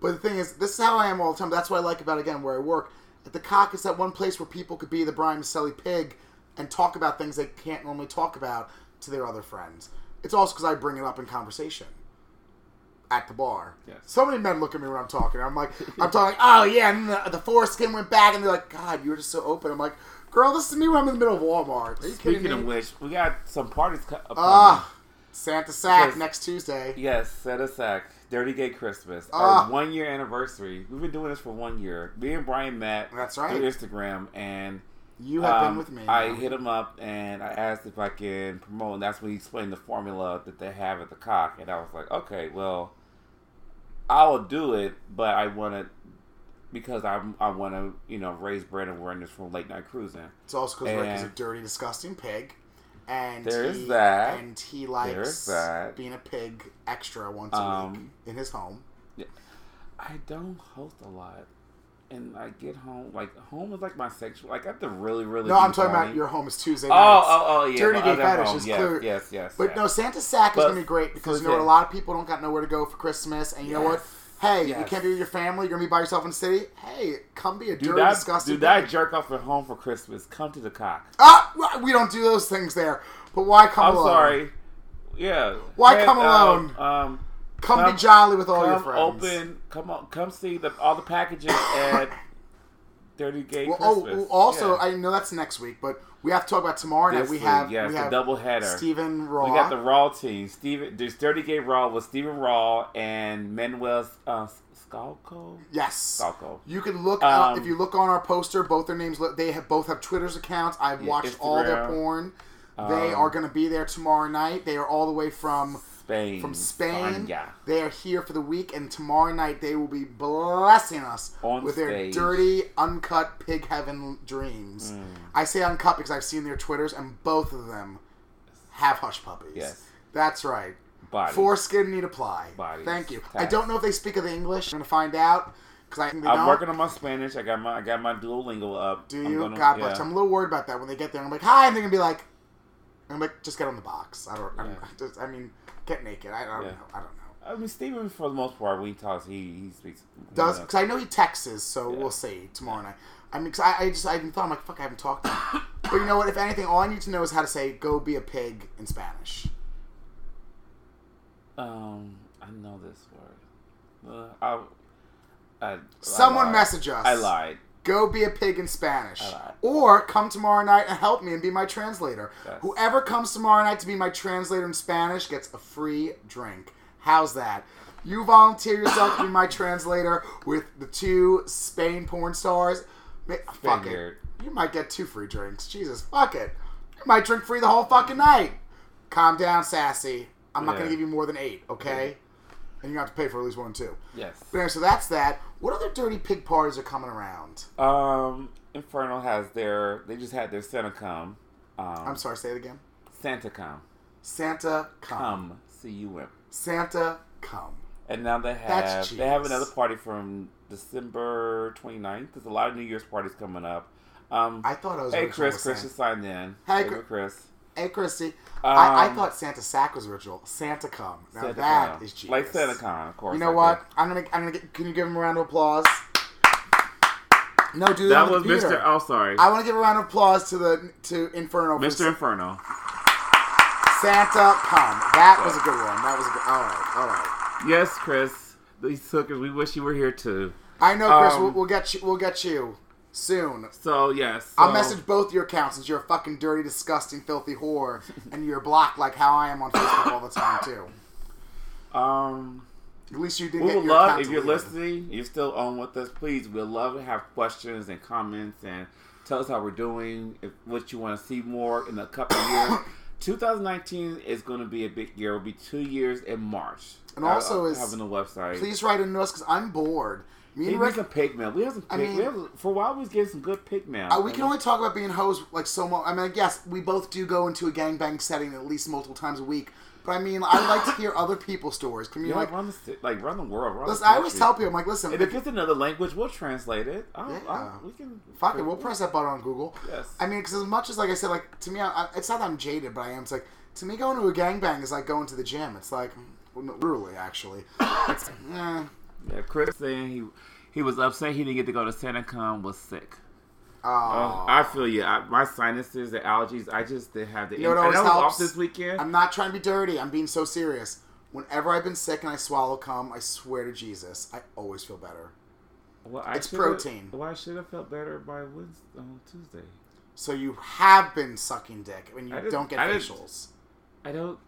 But the thing is, this is how I am all the time. That's what I like about again where I work. At the cock, it's that one place where people could be the Brian Maselli pig and talk about things they can't normally talk about to their other friends. It's also because I bring it up in conversation at the bar. Yes. So many men look at me when I'm talking. I'm like, I'm talking, oh, yeah, and the, the foreskin went back, and they're like, God, you were just so open. I'm like, girl, this is me when I'm in the middle of Walmart. Are you Speaking kidding me? of which, we got some parties coming up. Uh, Santa Sack because, next Tuesday. Yes, Santa Sack. Dirty Gay Christmas. Uh, our one-year anniversary. We've been doing this for one year. Me and Brian met that's right. through Instagram, and... You have um, been with me. Now. I hit him up and I asked if I can promote, and that's when he explained the formula that they have at the cock. And I was like, okay, well, I'll do it, but I want to, because I I want to, you know, raise brand awareness from Late Night Cruising. It's also because Rick is a dirty, disgusting pig, and there's he, that, and he likes that. being a pig extra once a um, week in his home. Yeah. I don't host a lot. And I get home, like, home is like my sexual, like, I have to really, really... No, I'm talking about your home is Tuesday nights. Oh, oh, oh, yeah. Dirty Gay Fetish is clear. Yes, yes, But, yes. no, Santa Sack but, is going to be great because, you know, a lot of people don't got nowhere to go for Christmas. And you yes. know what? Hey, yes. you can't be with your family. You're going to be by yourself in the city. Hey, come be a do dirty, that, disgusting... Do that jerk off at home for Christmas. Come to the cock. Ah! We don't do those things there. But why come I'm alone? I'm sorry. Yeah. Why and, come alone? Um... um Come, come be jolly with all your friends. Open, come on, come see the, all the packages at Dirty Gay well, Christmas. Oh, also, yeah. I know that's next week, but we have to talk about tomorrow night. This we week, have yes, we have double header. Stephen Raw. We got the Raw team. Stephen, there's Dirty Gay Raw with Stephen Raw and Manuel uh, Scalco. Yes, Scalco. You can look um, up, if you look on our poster. Both their names. They have both have Twitter's accounts. I've yeah, watched Instagram. all their porn. Um, they are going to be there tomorrow night. They are all the way from. Spain. From Spain, Spania. They are here for the week, and tomorrow night they will be blessing us On with their stage. dirty, uncut pig heaven dreams. Mm. I say uncut because I've seen their Twitters, and both of them have hush puppies. Yes. That's right. Body. Foreskin need apply. Body. Thank you. Tax. I don't know if they speak of the English. I'm gonna find out. Cause I, I'm don't. working on my Spanish. I got my I got my Duolingo up. Do you? Gonna, God bless. Yeah. I'm a little worried about that when they get there. I'm like, hi, and they're gonna be like, I'm like, just get on the box. I don't. Yeah. I'm, just, I mean, get naked. I don't yeah. know. I don't know. I mean, Stephen, for the most part, when he talks, he he speaks. Does because I know he texts, so yeah. we'll see tomorrow night. I mean, cause I, I just I even thought I'm like, fuck, I haven't talked to him. But you know what? If anything, all I need to know is how to say "go be a pig" in Spanish. Um, I know this word. Uh, I, I, Someone I message us. I lied. Go be a pig in Spanish. I lied. Or come tomorrow night and help me and be my translator. Yes. Whoever comes tomorrow night to be my translator in Spanish gets a free drink. How's that? You volunteer yourself to be my translator with the two Spain porn stars. Fuck it. You might get two free drinks. Jesus, fuck it. You might drink free the whole fucking night. Calm down, Sassy. I'm not yeah. going to give you more than eight, okay? Yeah. And you have to pay for at least one too. Yes. But anyway, so that's that. What other dirty pig parties are coming around? Um, Infernal has their... They just had their SantaCom. Um, I'm sorry, say it again. SantaCom. SantaCom. Come. C U M. SantaCom. And now they have... They have another party from December twenty-ninth. There's a lot of New Year's parties coming up. Um, I thought I was... Hey, Chris. Chris just signed in. Hey, Chris. Chris. Hey, Chrissy. Um, I, I thought Santa Sack was original. SantaCom. Now Santa that Con. Is genius. Like SantaCon, of course. You know like what? That. I'm gonna, I'm gonna. Get, can you give him a round of applause? No, dude. That was Mister Oh, sorry. I want to give a round of applause to the to Inferno. Mister Inferno. SantaCom. That was a good one. That was a good. All right, all right. Yes, Chris. These hookers. We wish you were here too. I know, Chris. Um, we'll, we'll get you. We'll get you. Soon. So, yes. So. I'll message both your accounts since you're a fucking dirty, disgusting, filthy whore. And you're blocked like how I am on Facebook all the time, too. Um, At least you did get your love, account If you're leave. listening, you're still on with us, please, we'd love to have questions and comments and tell us how we're doing, if, what you want to see more in a couple of years. twenty nineteen is going to be a big year. It'll be two years in March. And also is... Having a website. Please write into us because I'm bored. Me and Rick, some pig mail. We have some. Pig, I mean, we have, for a while we was getting some good pig mail. Uh, we can only talk about being hoes like so much. I mean, yes, we both do go into a gangbang setting at least multiple times a week. But I mean, I like to hear other people's stories. I mean, yeah, like run the like run the world. Run listen, the I always tell people, I'm like, listen, and if it's another language, we'll translate it. I'll, yeah. I'll, we can fuck it. We'll press that button on Google. Yes. I mean, because as much as like I said, like to me, I, I, it's not that I'm jaded, but I am. It's like to me, going to a gangbang is like going to the gym. It's like, well, no, really, actually, it's eh. Yeah, Chris saying he he was upset he didn't get to go to SantaCon was sick. Oh, uh, I feel you. I, my sinuses, the allergies, I just didn't have the. You know what always helps? I was off this weekend. I'm not trying to be dirty. I'm being so serious. Whenever I've been sick and I swallow cum, I swear to Jesus, I always feel better. Well, I it's protein. Well, I should have felt better by Wednesday, on Tuesday. So you have been sucking dick when you don't get I facials. I don't.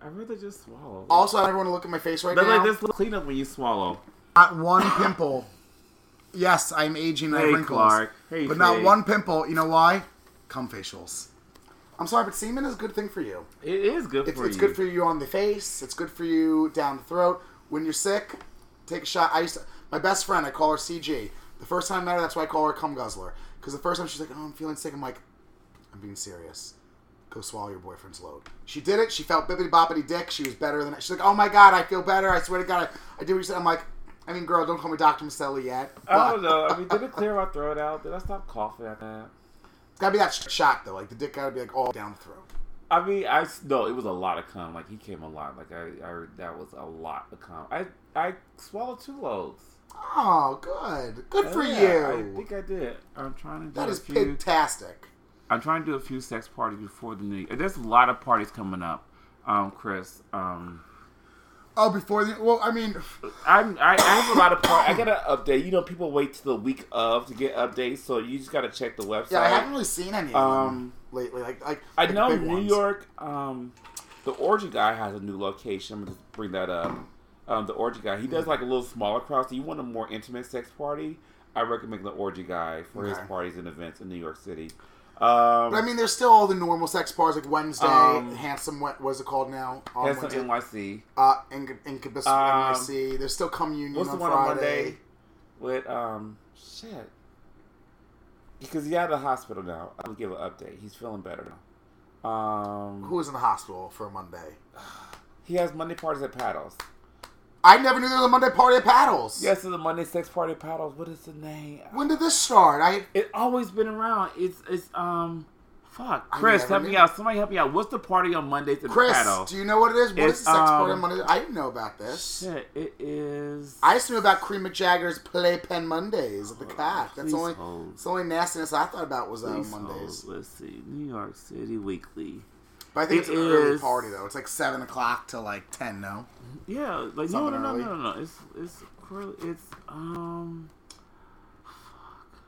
I rather just swallow. Also, I don't want to look at my face right They're now. Like this little cleanup when you swallow. Not one pimple. Yes, I'm aging my hey, wrinkles. Clark. Hey, but Jay. Not one pimple. You know why? Cum facials. I'm sorry, but semen is a good thing for you. It is good it's, for it's you. It's good for you on the face. It's good for you down the throat. When you're sick, take a shot. I used to, my best friend, I call her C G. The first time I met her, that's why I call her Cum Guzzler. Because the first time she's like, oh, I'm feeling sick. I'm like, I'm being serious. Go swallow your boyfriend's load. She did it. She felt bippity boppity dick. She was better than that. She's like, oh my God, I feel better. I swear to God, I, I did what you said. I'm like, I mean, girl, don't call me Doctor Maselli yet. But. I don't know. I mean, did it clear my throat out? Did I stop coughing at that? It's gotta be that sh- shot though. Like the dick gotta be like all down the throat. I mean, I no, it was a lot of cum. Like he came a lot. Like I, I that was a lot of cum. I, I swallowed two loads. Oh, good, good oh, for yeah, you. I think I did. I'm trying to. Do that is few... fantastic. I'm trying to do a few sex parties before the new year. There's a lot of parties coming up, um, Chris. Um, oh, before the... Well, I mean... I'm, I, I have a lot of parties. I got to update. You know, people wait till the week of to get updates, so you just got to check the website. Yeah, I haven't really seen any of them lately. Like, like I know like New ones. York, um, the Orgy Guy has a new location. I'm going to bring that up. Um, the Orgy Guy. He does like a little smaller crowd, so you want a more intimate sex party, I recommend the Orgy Guy for okay. his parties and events in New York City. Um, but I mean, there's still all the normal sex bars like Wednesday, um, Handsome. What was it called now? Um, Handsome N Y C. Uh, Incubus um, N Y C. There's still Cum Union on Friday. What's the one on Monday? With um, shit. Because he's out of the hospital now. I'll give an update. He's feeling better now. Um, Who was in the hospital for Monday? He has Monday parties at Paddles. I never knew there was a Monday party at Paddles. Yes, there's a Monday sex party at Paddles. What is the name? When did this start? I It's always been around. It's, it's um, fuck. Chris, help me out. Somebody help me out. What's the party on Mondays at Paddles? Chris, do you know what it is? What it's, is the sex um, party on Mondays? I didn't know about this. Shit, it is. I used to know about Cream McJagger's Playpen Mondays at the oh, Cat. That's only, it's the only nastiness I thought about was on uh, Mondays. Hold. Let's see. New York City Weekly. But I think it it's an is, early party, though. It's like seven o'clock to like ten, no? Yeah. Like, no, no, no, no, no, no. It's, it's, it's, um, fuck.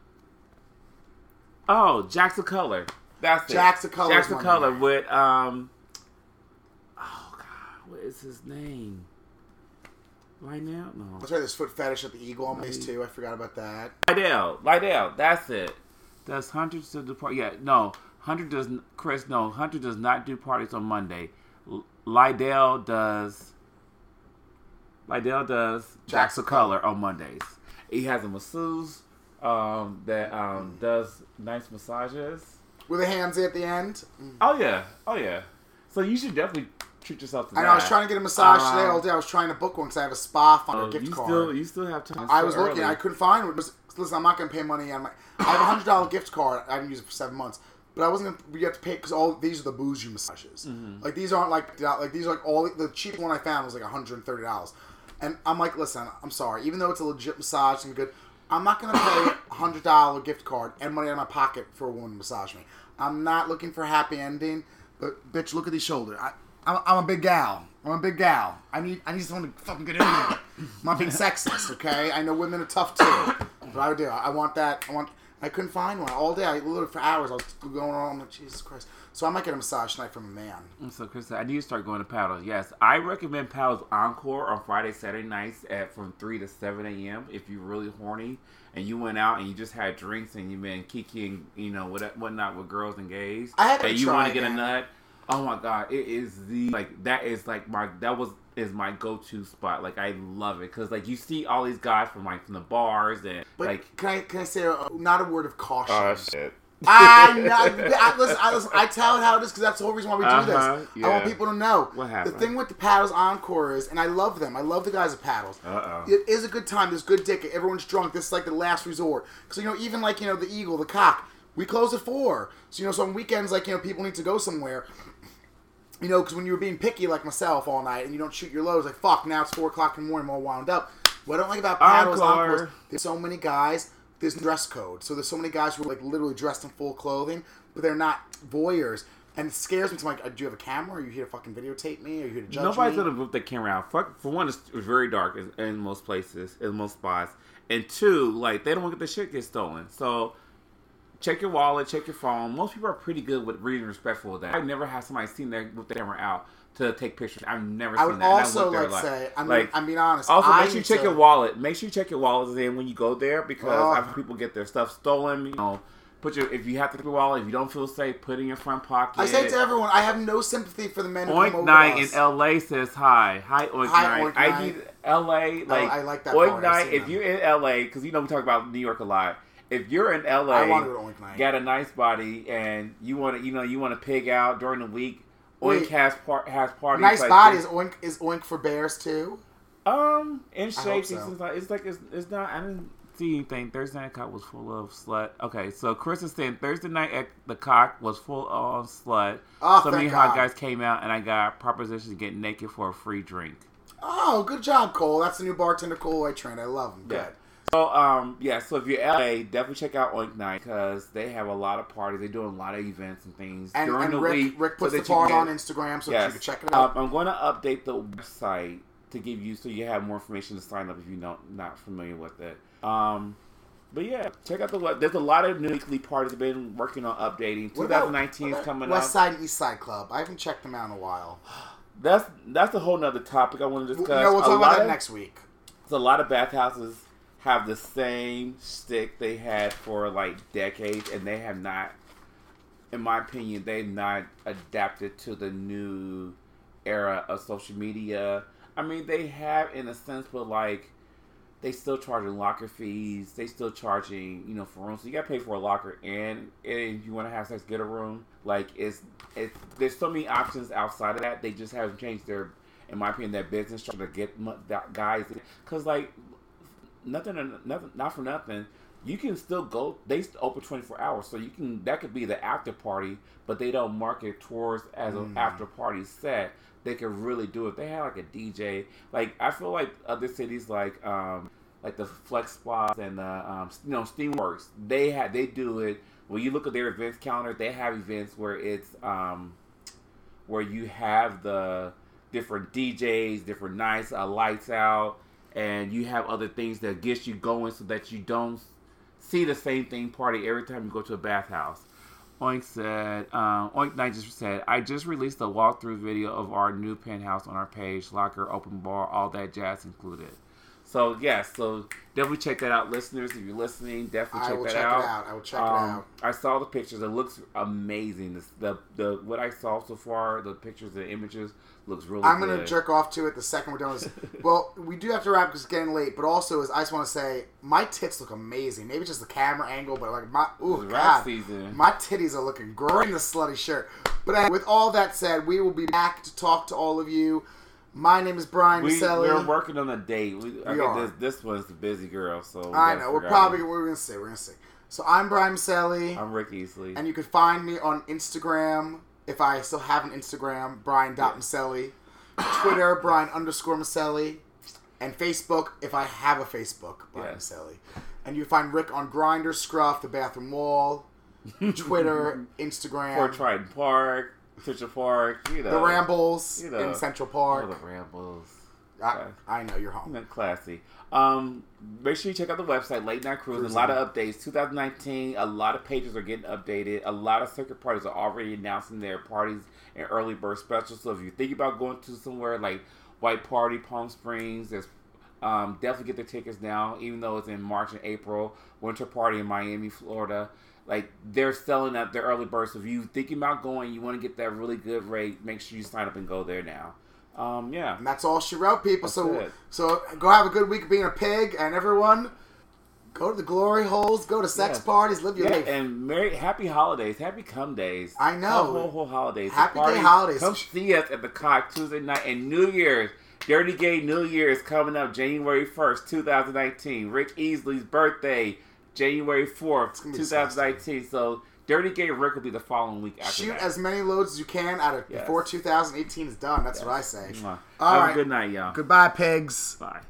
Oh, Jack's of Color. That's it. Jack's of Color. Jack's of Color with, um, oh, God, what is his name? Right now? No. That's right, there's Foot Fetish at the Eagle on Mace too. I forgot about that. Lydell. Lydell. That's it. That's Hunter to the party. Yeah, no. Hunter does Chris. No, Hunter does not do parties on Monday. Lydell does. Lydell does Jack's of Color on Mondays. He has a masseuse um, that um, does nice massages with a handsy at the end. Oh yeah, oh yeah. So you should definitely treat yourself to that. I know. I was trying to get a massage um, today all day. I was trying to book one because I have a spa on oh, a gift you card. Still, you still have time. I was early. looking. I couldn't find one. Listen, I'm not going to pay money. I'm like, I have a hundred dollar gift card. I haven't used it for seven months. But I wasn't gonna. You have to pay because all these are the bougie massages. Mm-hmm. Like these aren't like like these are like all the cheap one I found was like one hundred thirty dollars, and I'm like, listen, I'm sorry. Even though it's a legit massage and good, I'm not gonna pay a hundred dollar gift card and money out of my pocket for a woman to massage me. I'm not looking for a happy ending. But bitch, look at these shoulders. I, I'm, I'm a big gal. I'm a big gal. I need I need someone to fucking get in there. I'm not being sexist, okay? I know women are tough too, but I would do. I, I want that. I want. I couldn't find one all day. I literally for hours. I was going on. I'm like, Jesus Christ. So I might get a massage tonight from a man. And so, Chris, I need to start going to Paddles. Yes, I recommend Paddles Encore on Friday, Saturday nights at from three to seven a m. If you're really horny and you went out and you just had drinks and you've been kikiing, you know, what whatnot with girls and gays, I had to and you want to get a nut. Oh my God, it is the like that is like my that was is my go to spot. Like I love it because like you see all these guys from like from the bars and but like can I can I say uh, not a word of caution? Oh shit! I, I, I, listen, I listen. I tell it how it is because that's the whole reason why we do uh-huh, this. Yeah. I want people to know what happened. The thing with the Paddles Encore is, and I love them. I love the guys at Paddles. Uh oh. It is a good time. There's good dick. Everyone's drunk. This is like the last resort. So you know, even like you know the Eagle, the Cock. We close at four. So, you know, so on weekends, like, you know, people need to go somewhere. You know, because when you were being picky like myself all night and you don't shoot your loads, like, fuck, now it's four o'clock in the morning, I'm all wound up. What I don't like about Paddles Encore, there's so many guys, there's dress code. So there's so many guys who are, like, literally dressed in full clothing, but they're not voyeurs. And it scares me to like, do you have a camera? Are you here to fucking videotape me? Are you here to judge Nobody's me? Nobody's going to move the camera out. Fuck, for one, it's very dark in, in most places, in most spots. And two, like, they don't want to get the shit get stolen. So... check your wallet, check your phone. Most people are pretty good with reading respectful of that. I've never had somebody seen there with the camera out to take pictures. I've never seen that. I would that. also like life. say, I'm like, being, I'm being honest. Also, I make sure you check to... your wallet. Make sure you check your wallet then when you go there because oh. I've heard people get their stuff stolen. You know, put your if you have to keep your wallet, if you don't feel safe, put it in your front pocket. I say to everyone, I have no sympathy for the men. Oink who come over Knight us. in L A says hi. Hi, Oink hi, Knight. Oink I Knight. need L A. Like, I like that. Oink part. Knight. If them. you're in L A, because you know we talk about New York a lot. If you're in L A, got a nice body, and you want to, you know, you want to pig out during the week, Oink Wait, has par- has parties. Nice like body is Oink is Oink for bears too. Um, in shape, so. it's like it's like it's, it's not. I didn't see anything. Thursday Night Cock was full of slut. Okay, so Chris is saying Thursday Night at the Cock was full of slut. Oh, so many hot guys came out, and I got propositions to get naked for a free drink. Oh, good job, Cole. That's the new bartender, Cole Trent. I love him. Yeah. Good. So, um, yeah, so if you're in L A, definitely check out Oink Knight because they have a lot of parties. They're doing a lot of events and things and, during and the Rick, week. Rick puts so the party on Instagram so yes. that you can check it out. Um, I'm going to update the website to give you so you have more information to sign up if you're not, not familiar with it. Um, but, yeah, check out the web. There's a lot of new weekly parties I've been working on updating. twenty nineteen is coming up. West Side and East Side Club. I haven't checked them out in a while. That's that's a whole nother topic I want to discuss. No, we'll talk about that next week. There's a lot of bathhouses. Have the same stick they had for like decades, and they have not, in my opinion, they've not adapted to the new era of social media. I mean, they have in a sense, but like they still charging locker fees. They still charging, you know, for rooms. So you got to pay for a locker, and and you want to have sex, get a room. Like, it's, it's there's so many options outside of that. They just haven't changed their, in my opinion, their business structure to get guys. Because, like, nothing, nothing, not for nothing, you can still go. They open twenty-four hours, so you can. That could be the after party, but they don't market towards as mm. an after party set. They could really do it. They had like a D J. Like, I feel like other cities, like um, like the Flex Spots and the um, you know, Steamworks, they had they do it. When you look at their events calendar, they have events where it's um, where you have the different D Js, different nights, uh, lights out, and you have other things that gets you going so that you don't see the same thing party every time you go to a bathhouse. Oink said, um, Oink Knight just said, I just released a walkthrough video of our new penthouse on our page, locker, open bar, all that jazz included. So, yes, yeah, so definitely check that out, listeners. If you're listening, definitely check that out. I will check it out. I will check um, it out. I saw the pictures. It looks amazing. The, the, the What I saw so far, the pictures, the images, looks really I'm good. I'm going to jerk off to it the second we're done with this. Well, we do have to wrap because it's getting late, but also is I just want to say my tits look amazing. Maybe just the camera angle, but like my, ooh, God, my titties are looking great in the slutty shirt. But anyway, with all that said, we will be back to talk to all of you. My name is Brian Maselli. We, we're working on a date. We, we I are. This, this one's the busy girl, so I know. We're probably it. we're gonna see. We're gonna see. So I'm Brian Maselli. I'm Rick Easley, and you can find me on Instagram if I still have an Instagram. Brian dot Maselli, Twitter Brian underscore Maselli, and Facebook if I have a Facebook. Brian yes. Maselli, and you find Rick on Grindr, Scruff, The Bathroom Wall, Twitter, Instagram, Fort Trident Park. Central Park, you know. The Rambles you know, in Central Park. Oh, the Rambles. I, I know, you're home. Classy. Um, make sure you check out the website, Late Night Cruising. A lot of updates. twenty nineteen, a lot of pages are getting updated. A lot of circuit parties are already announcing their parties and early bird specials. So if you think about going to somewhere like White Party, Palm Springs, there's um, definitely get the tickets now, even though it's in March and April. Winter Party in Miami, Florida. Like, they're selling out their early birds. So if you're thinking about going, you want to get that really good rate, make sure you sign up and go there now. Um, yeah. And that's all she wrote, people. That's so it. so go have a good week of being a pig. And everyone, go to the glory holes. Go to sex yes. parties. Live your yeah, life. And merry, happy holidays. Happy cum days. I know. Whole, whole, whole holidays. Happy party, day holidays. Come see us at the Cock Tuesday night and New Year's. Dirty Gay New Year is coming up January first, twenty nineteen. Rick Easley's birthday. January fourth, twenty nineteen. So, Dirty Gay Rick will be the following week after Shoot that. As many loads as you can out of yes. before twenty eighteen is done. That's yes. what I say. All Have right. a good night, y'all. Goodbye, pigs. Bye.